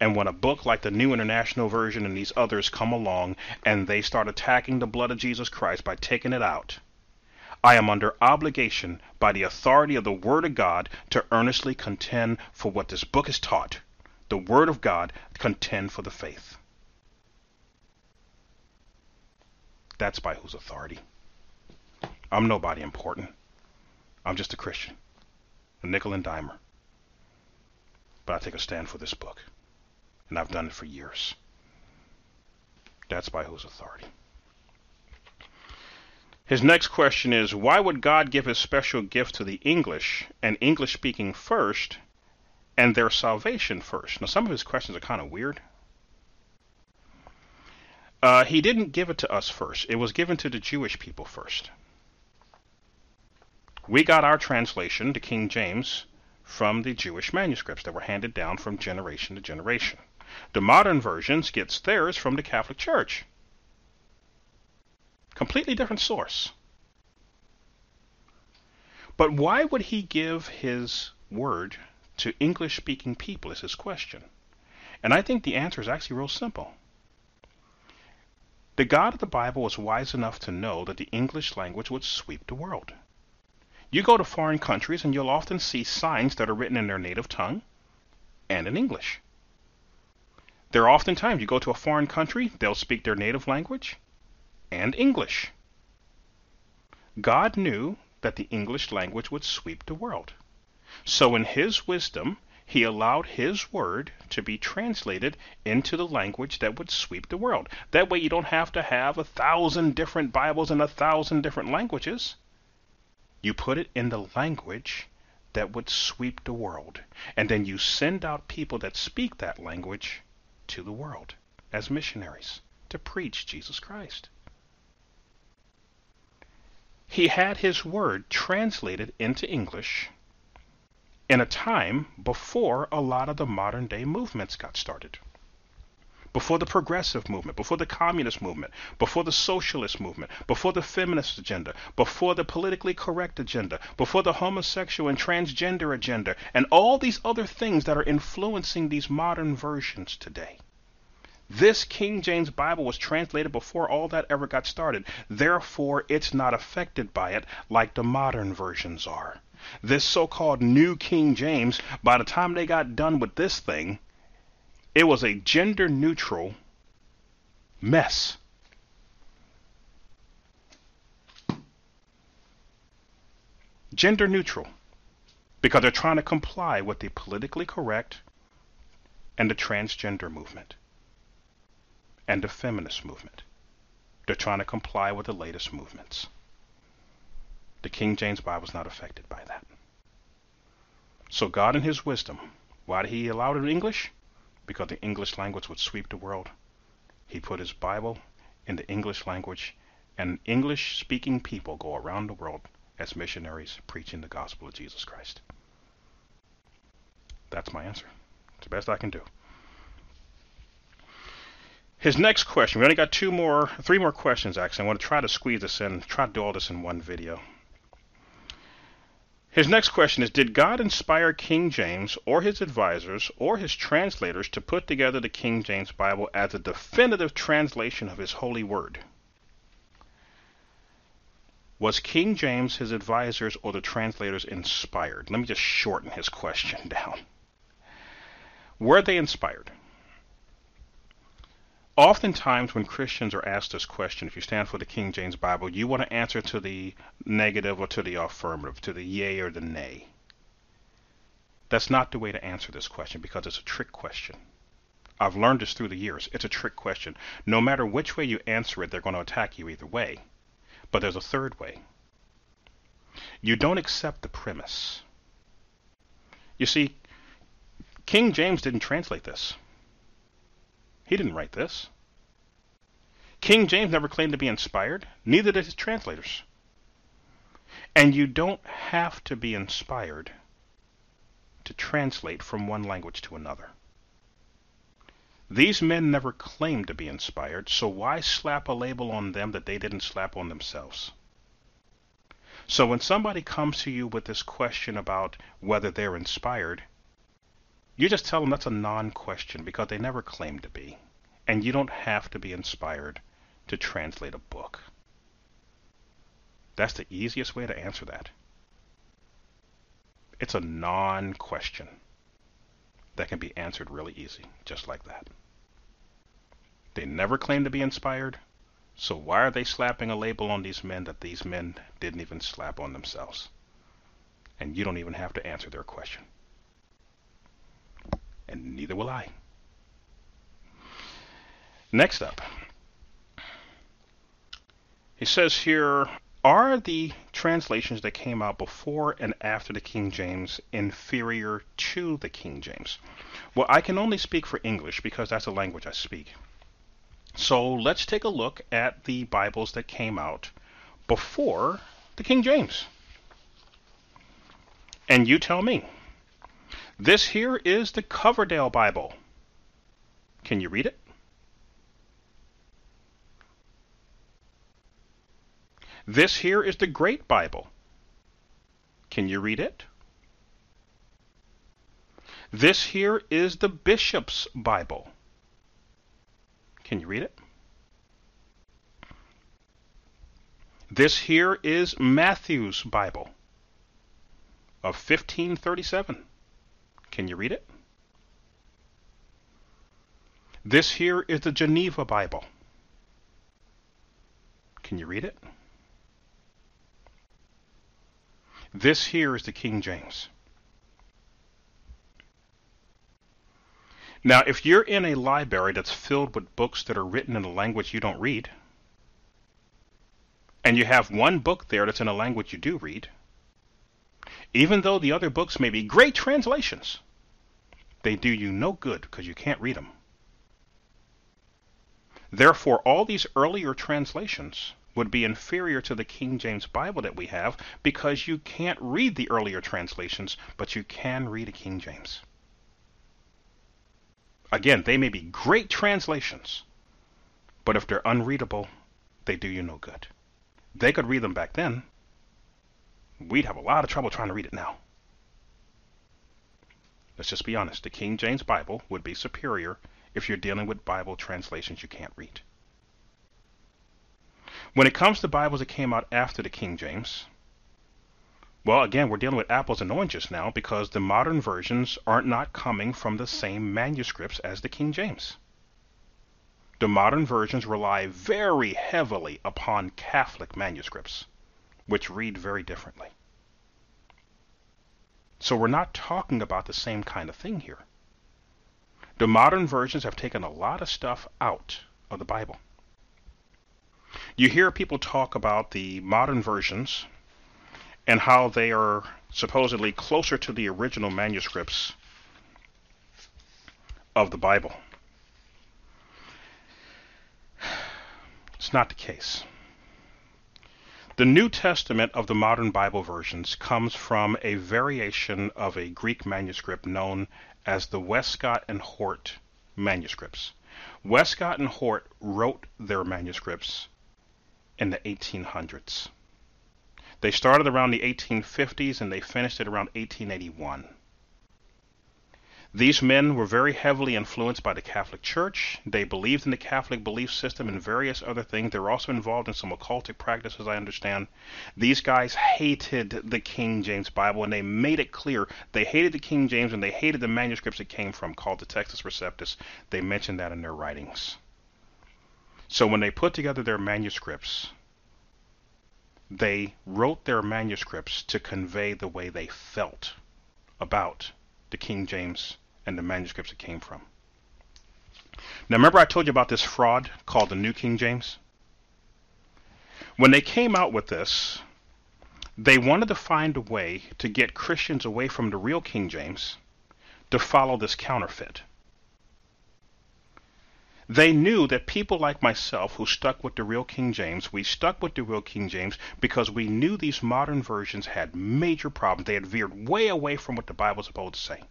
And when a book like the New International Version and these others come along and they start attacking the blood of Jesus Christ by taking it out, I am under obligation by the authority of the Word of God to earnestly contend for what this book is taught. The Word of God, contend for the faith. That's by whose authority. I'm nobody important. I'm just a Christian, a nickel and dimer. But I take a stand for this book, and I've done it for years. That's by whose authority. His next question is, why would God give his special gift to the English and English speaking first and their salvation first? Now, some of his questions are kind of weird. He didn't give it to us first. It was given to the Jewish people first. We got our translation, the King James, from the Jewish manuscripts that were handed down from generation to generation. The modern versions gets theirs from the Catholic Church. Completely different source. But why would he give his word to English-speaking people is his question. And I think the answer is actually real simple. The God of the Bible was wise enough to know that the English language would sweep the world. You go to foreign countries and you'll often see signs that are written in their native tongue and in English. There are oftentimes, you go to a foreign country, they'll speak their native language and English. God knew that the English language would sweep the world. So in his wisdom, he allowed his word to be translated into the language that would sweep the world. That way you don't have to have 1,000 different Bibles in 1,000 different languages. You put it in the language that would sweep the world. And then you send out people that speak that language to the world as missionaries to preach Jesus Christ. He had his word translated into English in a time before a lot of the modern day movements got started. Before the progressive movement, before the communist movement, before the socialist movement, before the feminist agenda, before the politically correct agenda, before the homosexual and transgender agenda, and all these other things that are influencing these modern versions today. This King James Bible was translated before all that ever got started. Therefore, it's not affected by it like the modern versions are. This so-called New King James, by the time they got done with this thing, it was a gender-neutral mess. Gender-neutral. Because they're trying to comply with the politically correct and the transgender movement and the feminist movement. They're trying to comply with the latest movements. The King James Bible was not affected by that. So God in his wisdom, why did he allow it in English? Because the English language would sweep the world. He put his Bible in the English language, and English-speaking people go around the world as missionaries preaching the gospel of Jesus Christ. That's my answer. It's the best I can do. His next question, we only got three more questions actually. I want to try to squeeze this in, try to do all this in one video. His next question is, did God inspire King James or his advisors or his translators to put together the King James Bible as a definitive translation of his holy word? Was King James, his advisors, or the translators inspired? Let me just shorten his question down. Were they inspired? Oftentimes when Christians are asked this question, if you stand for the King James Bible, you want to answer to the negative or to the affirmative, to the yay or the nay. That's not the way to answer this question, because it's a trick question. I've learned this through the years. It's a trick question. No matter which way you answer it, they're going to attack you either way. But there's a third way. You don't accept the premise. You see, King James didn't translate this. He didn't write this. King James never claimed to be inspired. Neither did his translators. And you don't have to be inspired to translate from one language to another. These men never claimed to be inspired, so why slap a label on them that they didn't slap on themselves? So when somebody comes to you with this question about whether they're inspired, you just tell them that's a non-question, because they never claim to be. And you don't have to be inspired to translate a book. That's the easiest way to answer that. It's a non-question that can be answered really easy, just like that. They never claim to be inspired, so why are they slapping a label on these men that these men didn't even slap on themselves? And you don't even have to answer their question. And neither will I. Next up, he says here, are the translations that came out before and after the King James inferior to the King James? Well, I can only speak for English because that's the language I speak. So let's take a look at the Bibles that came out before the King James. And you tell me. This here is the Coverdale Bible. Can you read it? This here is the Great Bible. Can you read it? This here is the Bishop's Bible. Can you read it? This here is Matthew's Bible of 1537. Can you read it? This here is the Geneva Bible. Can you read it? This here is the King James. Now, if you're in a library that's filled with books that are written in a language you don't read, and you have one book there that's in a language you do read, even though the other books may be great translations, they do you no good because you can't read them. Therefore, all these earlier translations would be inferior to the King James Bible that we have, because you can't read the earlier translations, but you can read a King James. Again, they may be great translations, but if they're unreadable, they do you no good. They could read them back then. We'd have a lot of trouble trying to read it now. Let's just be honest. The King James Bible would be superior if you're dealing with Bible translations you can't read. When it comes to Bibles that came out after the King James, well, again, we're dealing with apples and oranges now, because the modern versions are not coming from the same manuscripts as the King James. The modern versions rely very heavily upon Catholic manuscripts, which read very differently. So we're not talking about the same kind of thing here. The modern versions have taken a lot of stuff out of the Bible. You hear people talk about the modern versions and how they are supposedly closer to the original manuscripts of the Bible. It's not the case. The New Testament of the modern Bible versions comes from a variation of a Greek manuscript known as the Westcott and Hort manuscripts. Westcott and Hort wrote their manuscripts in the 1800s. They started around the 1850s and they finished it around 1881. These men were very heavily influenced by the Catholic Church. They believed in the Catholic belief system and various other things. They were also involved in some occultic practices, I understand. These guys hated the King James Bible, and they made it clear. They hated the King James, and they hated the manuscripts it came from, called the Textus Receptus. They mentioned that in their writings. So when they put together their manuscripts, they wrote their manuscripts to convey the way they felt about the King James and the manuscripts it came from. Now remember I told you about this fraud called the New King James? When they came out with this, they wanted to find a way to get Christians away from the real King James to follow this counterfeit. They knew that people like myself who stuck with the real King James, we stuck with the real King James because we knew these modern versions had major problems. They had veered way away from what the Bible's supposed to say.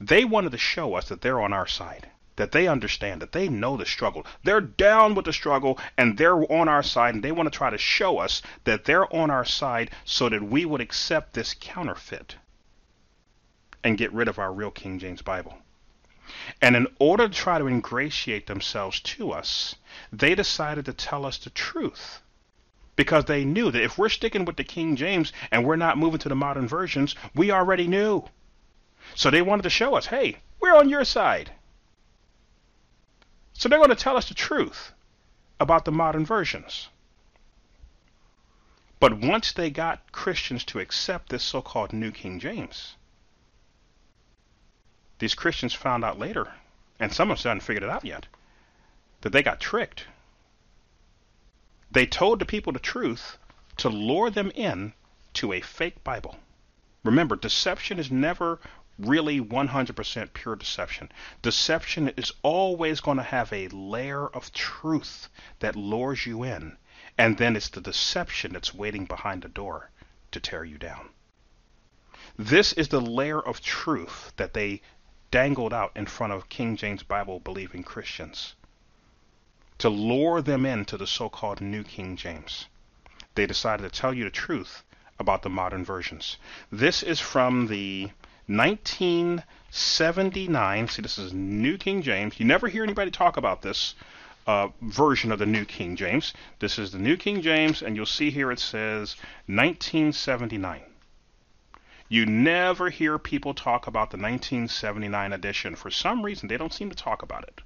They wanted to show us that they're on our side, that they understand, that they know the struggle. They're down with the struggle and they're on our side, and they want to try to show us that they're on our side so that we would accept this counterfeit and get rid of our real King James Bible. And in order to try to ingratiate themselves to us, they decided to tell us the truth, because they knew that if we're sticking with the King James and we're not moving to the modern versions, we already knew. So they wanted to show us, hey, we're on your side. So they're going to tell us the truth about the modern versions. But once they got Christians to accept this so-called New King James, these Christians found out later, and some of us haven't figured it out yet, that they got tricked. They told the people the truth to lure them in to a fake Bible. Remember, deception is never really 100% pure deception. Deception is always going to have a layer of truth that lures you in, and then it's the deception that's waiting behind the door to tear you down. This is the layer of truth that they dangled out in front of King James Bible believing Christians to lure them into the so-called New King James. They decided to tell you the truth about the modern versions. This is from the 1979. See, this is New King James. You never hear anybody talk about this version of the New King James. This is the New King James, and you'll see here it says 1979. You never hear people talk about the 1979 edition. For some reason, they don't seem to talk about it.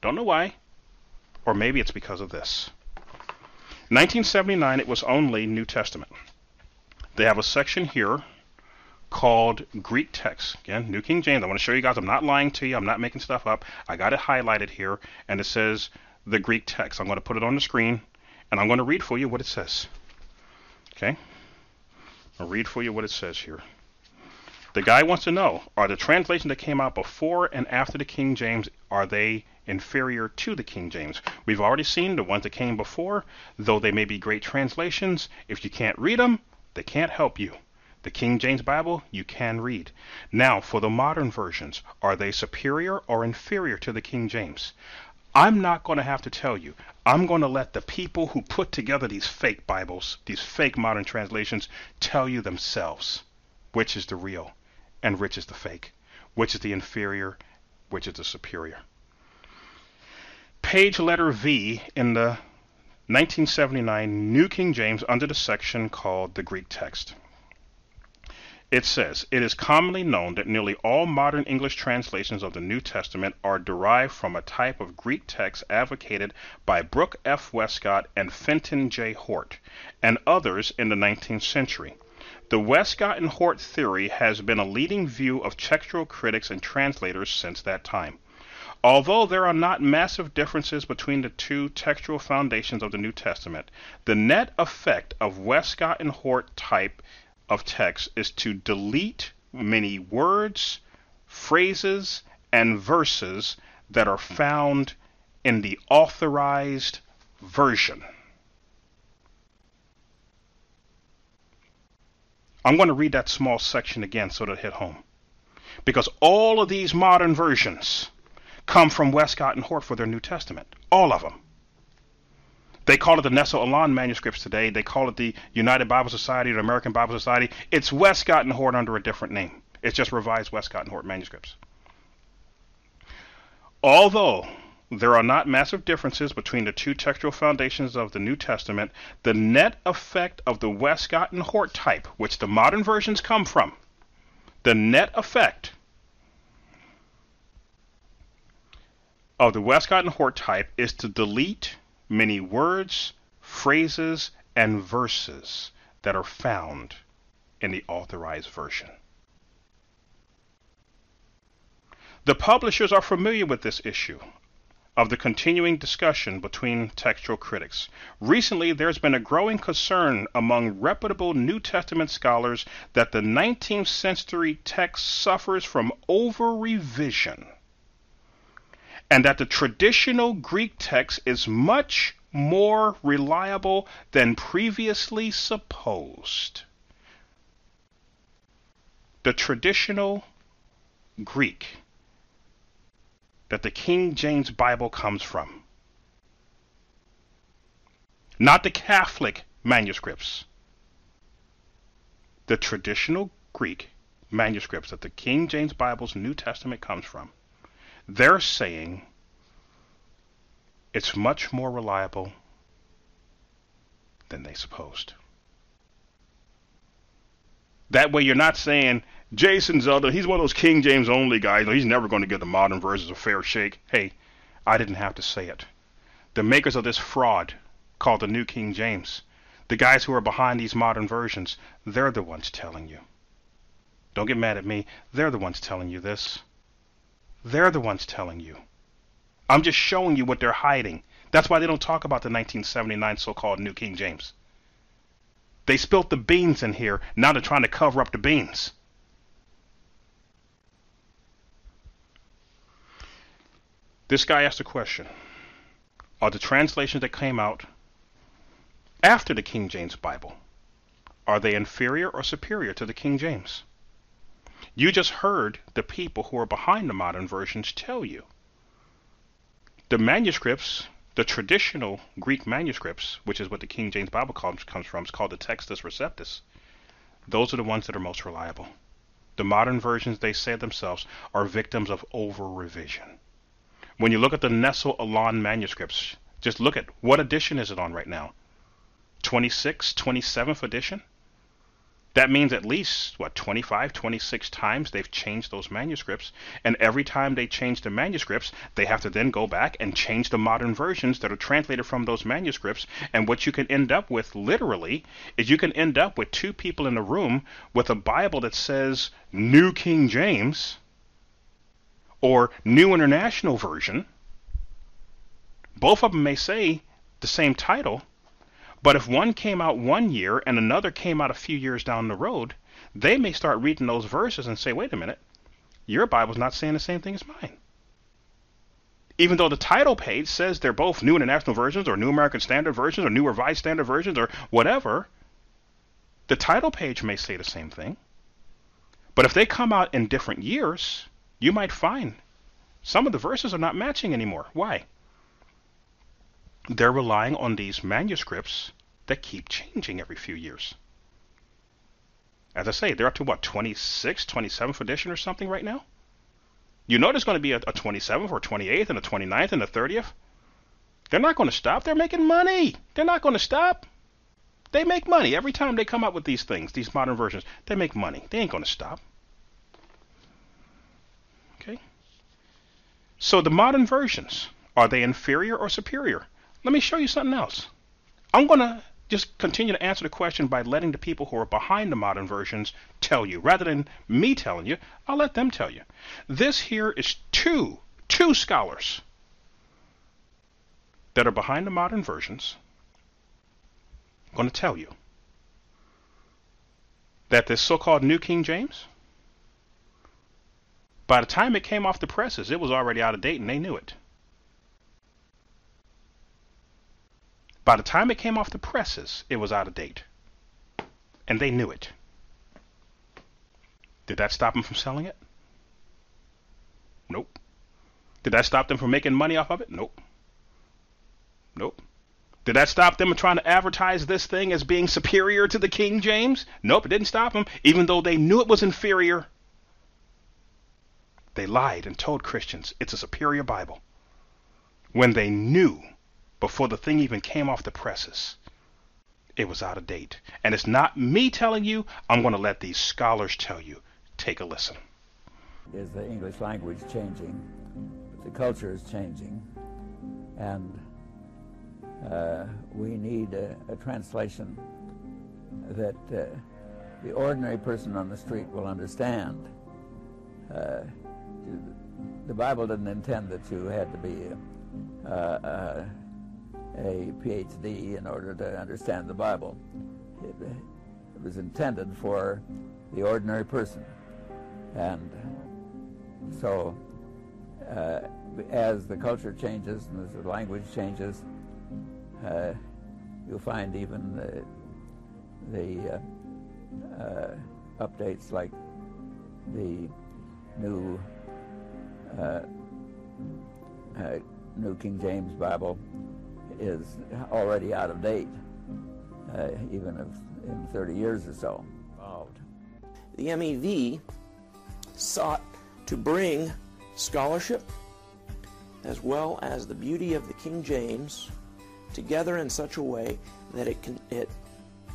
Don't know why. Or maybe it's because of this. 1979, it was only New Testament. They have a section here called Greek text. Again, New King James. I want to show you guys I'm not lying to you. I'm not making stuff up. I got it highlighted here, and it says the Greek text. I'm going to put it on the screen, and I'm going to read for you what it says. Okay? I'll read for you what it says here. The guy wants to know, are the translations that came out before and after the King James, are they inferior to the King James? We've already seen the ones that came before, though they may be great translations. If you can't read them, they can't help you. The King James Bible, you can read. Now, for the modern versions, are they superior or inferior to the King James? I'm not going to have to tell you. I'm going to let the people who put together these fake Bibles, these fake modern translations, tell you themselves which is the real and which is the fake, which is the inferior, which is the superior. Page letter V in the 1979 New King James under the section called the Greek text. It says, it is commonly known that nearly all modern English translations of the New Testament are derived from a type of Greek text advocated by Brooke F. Westcott and Fenton J. Hort, and others in the 19th century. The Westcott and Hort theory has been a leading view of textual critics and translators since that time. Although there are not massive differences between the two textual foundations of the New Testament, the net effect of Westcott and Hort type of text is to delete many words, phrases, and verses that are found in the authorized Version. I'm going to read that small section again so it'll hit home. Because all of these modern versions come from Westcott and Hort for their New Testament. All of them. They call it the Nestle-Aland manuscripts today. They call it the United Bible Society, the American Bible Society. It's Westcott and Hort under a different name. It's just revised Westcott and Hort manuscripts. Although there are not massive differences between the two textual foundations of the New Testament, the net effect of the Westcott and Hort type, which the modern versions come from, the net effect of the Westcott and Hort type is to delete many words, phrases, and verses that are found in the authorized version. The publishers are familiar with this issue of the continuing discussion between textual critics. Recently, there's been a growing concern among reputable New Testament scholars that the 19th century text suffers from over-revision, and that the traditional Greek text is much more reliable than previously supposed. The traditional Greek that the King James Bible comes from. Not the Catholic manuscripts. The traditional Greek manuscripts that the King James Bible's New Testament comes from. They're saying it's much more reliable than they supposed. That way you're not saying, Jason Zelda, he's one of those King James only guys. He's never going to give the modern versions a fair shake. Hey, I didn't have to say it. The makers of this fraud called the New King James, the guys who are behind these modern versions, they're the ones telling you. Don't get mad at me. They're the ones telling you this. They're the ones telling you. I'm just showing you what they're hiding. That's why they don't talk about the 1979 so-called New King James. They spilt the beans in here. Now they're trying to cover up the beans. This guy asked a question. Are the translations that came out after the King James Bible, are they inferior or superior to the King James? You just heard the people who are behind the modern versions tell you. The manuscripts, the traditional Greek manuscripts, which is what the King James Bible comes from, it's called the Textus Receptus. Those are the ones that are most reliable. The modern versions, they say themselves, are victims of over-revision. When you look at the Nestle-Aland manuscripts, just look at what edition is it on right now? 26th, 27th edition? That means at least, what, 25, 26 times they've changed those manuscripts. And every time they change the manuscripts, they have to then go back and change the modern versions that are translated from those manuscripts. And what you can end up with, literally, is you can end up with two people in a room with a Bible that says New King James, or New International Version. Both of them may say the same title, but if one came out one year and another came out a few years down the road, they may start reading those verses and say, wait a minute, your Bible's not saying the same thing as mine. Even though the title page says they're both New International Versions or New American Standard Versions or New Revised Standard Versions or whatever, the title page may say the same thing. But if they come out in different years, you might find some of the verses are not matching anymore. Why? They're relying on these manuscripts that keep changing every few years. As I say, they're up to what, 26th, 27th edition or something right now? You know there's going to be a 27th or 28th and a 29th and a 30th. They're not going to stop. They're making money. They're not going to stop. They make money. Every time they come up with these things, these modern versions, they make money. They ain't going to stop. Okay. So the modern versions, are they inferior or superior? Let me show you something else. I'm going to just continue to answer the question by letting the people who are behind the modern versions tell you. Rather than me telling you, I'll let them tell you. This here is two scholars that are behind the modern versions. I'm going to tell you that this so-called New King James, by the time it came off the presses, it was already out of date and they knew it. By the time it came off the presses, it was out of date. And they knew it. Did that stop them from selling it? Nope. Did that stop them from making money off of it? Nope. Nope. Did that stop them from trying to advertise this thing as being superior to the King James? Nope, it didn't stop them. Even though they knew it was inferior, they lied and told Christians it's a superior Bible. When they knew, before the thing even came off the presses, it was out of date. And it's not me telling you. I'm going to let these scholars tell you. Take a listen. Is the English language changing? The culture is changing, and we need a translation that the ordinary person on the street will understand. The Bible didn't intend that you had to be a PhD in order to understand the Bible. It was intended for the ordinary person. And so as the culture changes and as the language changes, you'll find even the updates like the New King James Bible is already out of date, even if in 30 years or so. The MEV sought to bring scholarship as well as the beauty of the King James together in such a way that it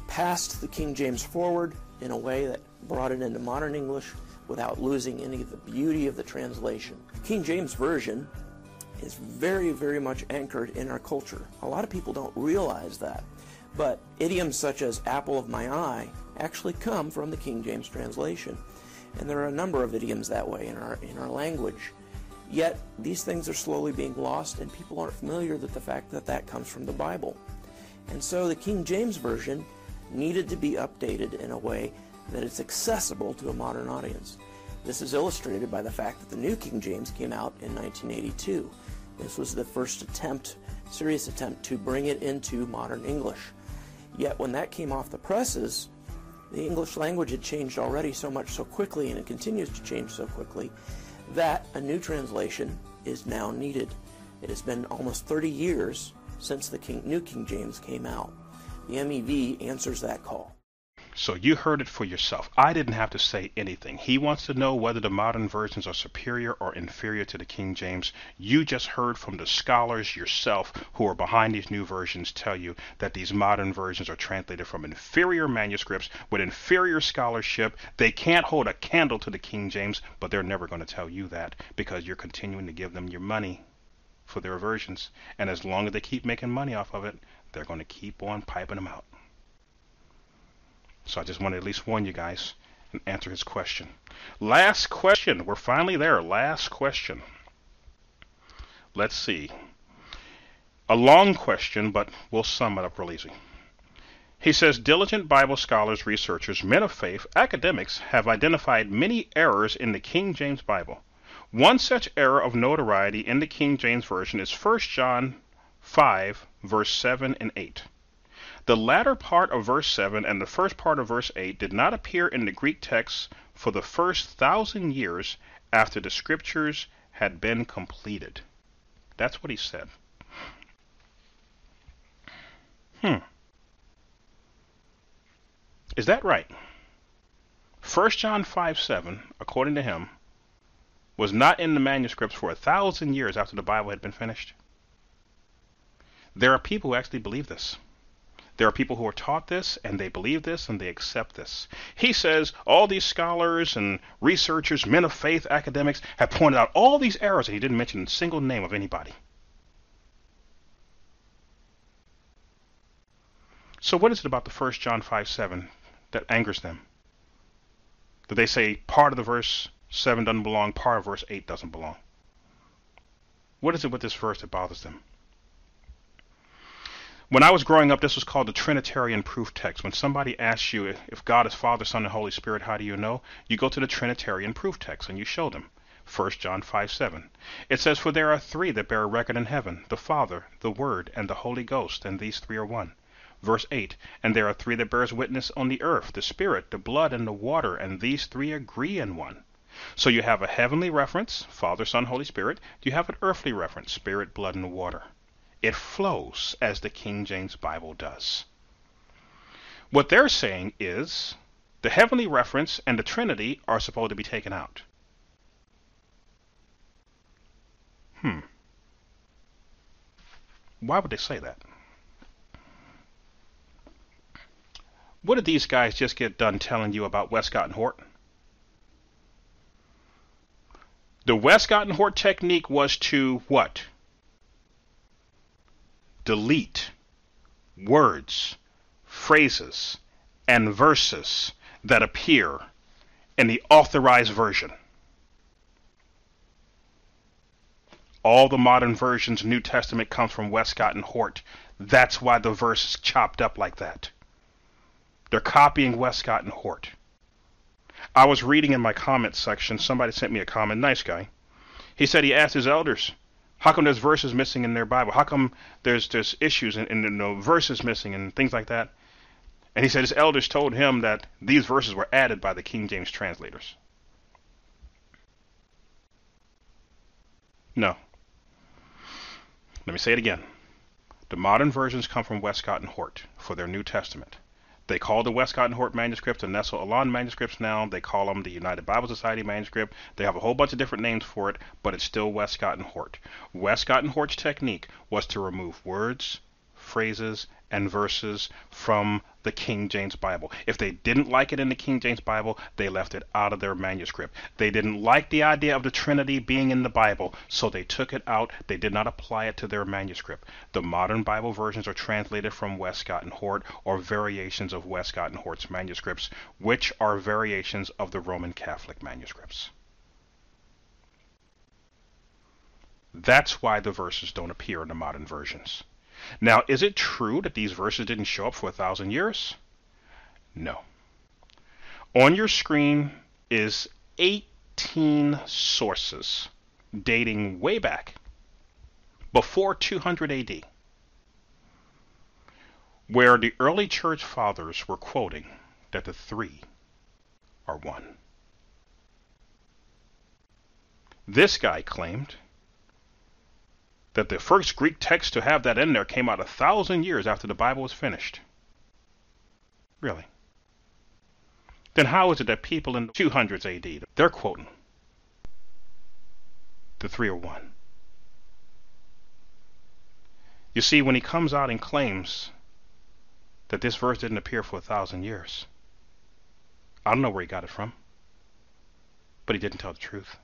passed the King James forward in a way that brought it into modern English without losing any of the beauty of the translation. The King James Version is very, very much anchored in our culture. A lot of people don't realize that, but idioms such as apple of my eye actually come from the King James translation. And there are a number of idioms that way in our language. Yet these things are slowly being lost, and people aren't familiar with the fact that that comes from the Bible. And so the King James Version needed to be updated in a way that it's accessible to a modern audience. This is illustrated by the fact that the New King James came out in 1982. This was the first attempt, serious attempt, to bring it into modern English. Yet when that came off the presses, the English language had changed already so much so quickly, and it continues to change so quickly, that a new translation is now needed. It has been almost 30 years since the New King James came out. The MEV answers that call. So you heard it for yourself. I didn't have to say anything. He wants to know whether the modern versions are superior or inferior to the King James. You just heard from the scholars yourself who are behind these new versions tell you that these modern versions are translated from inferior manuscripts with inferior scholarship. They can't hold a candle to the King James, but they're never going to tell you that because you're continuing to give them your money for their versions. And as long as they keep making money off of it, they're going to keep on piping them out. So I just want to at least warn you guys and answer his question. Last question. We're finally there. Last question. Let's see. A long question, but we'll sum it up real easy. He says, diligent Bible scholars, researchers, men of faith, academics have identified many errors in the King James Bible. One such error of notoriety in the King James Version is 1 John 5, verse 7 and 8. The latter part of verse 7 and the first part of verse 8 did not appear in the Greek text for the first 1,000 years after the scriptures had been completed. That's what he said. Is that right? 1 John 5:7, according to him, was not in the manuscripts for 1,000 years after the Bible had been finished. There are people who actually believe this. There are people who are taught this, and they believe this, and they accept this. He says all these scholars and researchers, men of faith, academics, have pointed out all these errors, and he didn't mention a single name of anybody. So what is it about the 1 John 5:7 that angers them? Do they say part of the verse 7 doesn't belong, part of verse 8 doesn't belong? What is it with this verse that bothers them? When I was growing up, this was called the Trinitarian proof text. When somebody asks you if God is Father, Son, and Holy Spirit, how do you know? You go to the Trinitarian proof text and you show them. 1 John 5:7. It says, "For there are three that bear record in heaven, the Father, the Word, and the Holy Ghost, and these three are one." Verse 8, "And there are three that bears witness on the earth, the Spirit, the blood, and the water, and these three agree in one." So you have a heavenly reference, Father, Son, Holy Spirit. You have an earthly reference, Spirit, blood, and water. It flows as the King James Bible does. What they're saying is the heavenly reference and the Trinity are supposed to be taken out. Why would they say that? What did these guys just get done telling you about Westcott and Hort? The Westcott and Hort technique was to what? Delete words, phrases, and verses that appear in the authorized version. All the modern versions of New Testament comes from Westcott and Hort. That's why the verse is chopped up like that. They're copying Westcott and Hort. I was reading in my comment section, somebody sent me a comment, nice guy. He said he asked his elders, how come there's verses missing in their Bible? How come there's issues and verses missing and things like that? And he said his elders told him that these verses were added by the King James translators. No. Let me say it again. The modern versions come from Westcott and Hort for their New Testament. They call the Westcott and Hort manuscripts the Nestle-Aland manuscripts now. They call them the United Bible Society manuscript. They have a whole bunch of different names for it, but it's still Westcott and Hort. Westcott and Hort's technique was to remove words, phrases, and verses from the King James Bible. If they didn't like it in the King James Bible, they left it out of their manuscript. They didn't like the idea of the Trinity being in the Bible, so they took it out. They did not apply it to their manuscript. The modern Bible versions are translated from Westcott and Hort or variations of Westcott and Hort's manuscripts, which are variations of the Roman Catholic manuscripts. That's why the verses don't appear in the modern versions. Now, is it true that these verses didn't show up for 1,000 years? No. On your screen is 18 sources dating way back before 200 AD where the early church fathers were quoting that the three are one. This guy claimed that the first Greek text to have that in there came out 1,000 years after the Bible was finished. Really? Then how is it that people in the 200s AD, they're quoting the three are one? You see, when he comes out and claims that this verse didn't appear for 1,000 years, I don't know where he got it from, but he didn't tell the truth.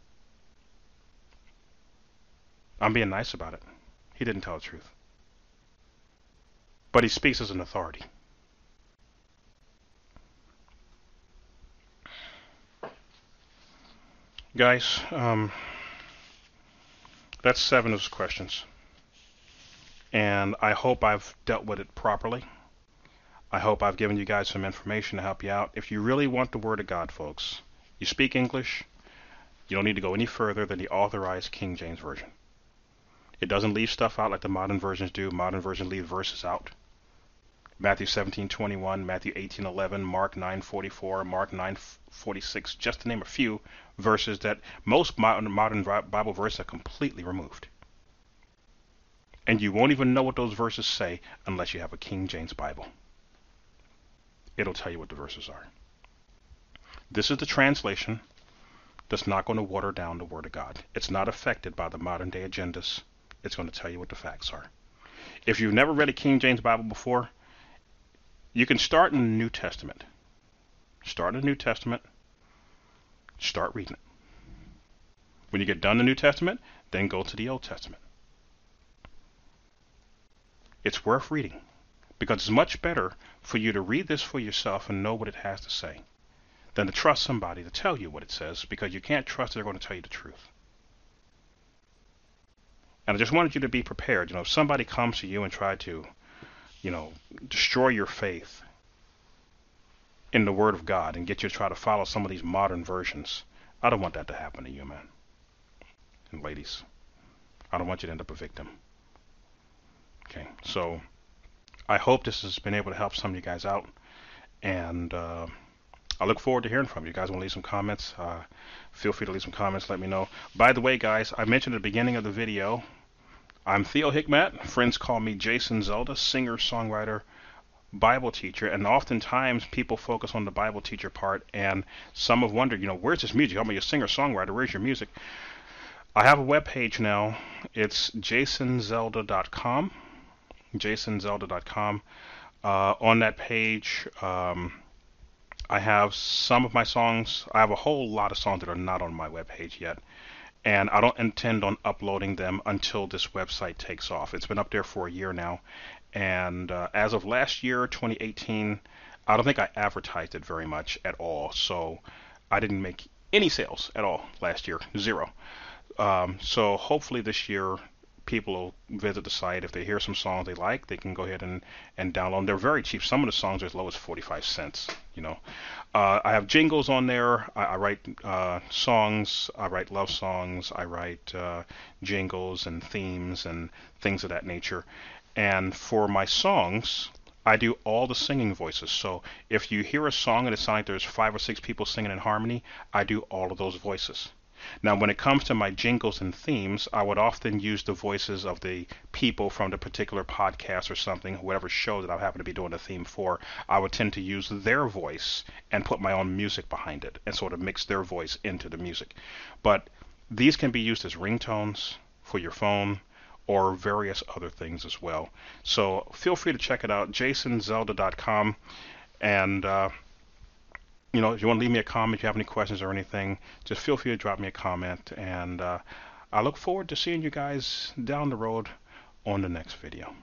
I'm being nice about it. He didn't tell the truth. But he speaks as an authority. Guys, that's 7 of his questions. And I hope I've dealt with it properly. I hope I've given you guys some information to help you out. If you really want the Word of God, folks, you speak English, you don't need to go any further than the authorized King James Version. It doesn't leave stuff out like the modern versions do. Modern versions leave verses out. Matthew 17:21, Matthew 18:11, Mark 9:44, Mark 9:46, just to name a few verses that most modern Bible verses are completely removed. And you won't even know what those verses say unless you have a King James Bible. It'll tell you what the verses are. This is the translation that's not going to water down the Word of God. It's not affected by the modern day agendas. It's going to tell you what the facts are. If you've never read a King James Bible before, you can start in the New Testament. Start in the New Testament. Start reading it. When you get done the New Testament, then go to the Old Testament. It's worth reading because it's much better for you to read this for yourself and know what it has to say than to trust somebody to tell you what it says, because you can't trust they're going to tell you the truth. And I just wanted you to be prepared. You know, if somebody comes to you and tries to, destroy your faith in the Word of God and get you to try to follow some of these modern versions, I don't want that to happen to you, man. And ladies, I don't want you to end up a victim. Okay, so I hope this has been able to help some of you guys out, and I look forward to hearing from you. You guys want to leave some comments, feel free to leave some comments, let me know. By the way, guys, I mentioned at the beginning of the video, I'm Theo Hickmat. Friends call me Jason Zelda, singer, songwriter, Bible teacher, and oftentimes people focus on the Bible teacher part, and some have wondered, you know, where's this music? I'm a singer, songwriter, where's your music? I have a webpage now. It's JasonZelda.com. JasonZelda.com. On that page, I have some of my songs. I have a whole lot of songs that are not on my webpage yet, and I don't intend on uploading them until this website takes off. It's been up there for a year now, and as of last year, 2018, I don't think I advertised it very much at all, so I didn't make any sales at all last year, zero. So hopefully this year, people will visit the site. If they hear some songs they like, they can go ahead and download them. They're very cheap. Some of the songs are as low as 45 cents, you know. I have jingles on there. I write songs, I write love songs, I write jingles and themes and things of that nature. And for my songs, I do all the singing voices. So if you hear a song and it's like there's 5 or 6 people singing in harmony, I do all of those voices. Now, when it comes to my jingles and themes, I would often use the voices of the people from the particular podcast or something, whatever show that I happen to be doing the theme for. I would tend to use their voice and put my own music behind it and sort of mix their voice into the music. But these can be used as ringtones for your phone or various other things as well. So feel free to check it out, JasonZelda.com. And you know, if you want to leave me a comment, if you have any questions or anything, just feel free to drop me a comment. And I look forward to seeing you guys down the road on the next video.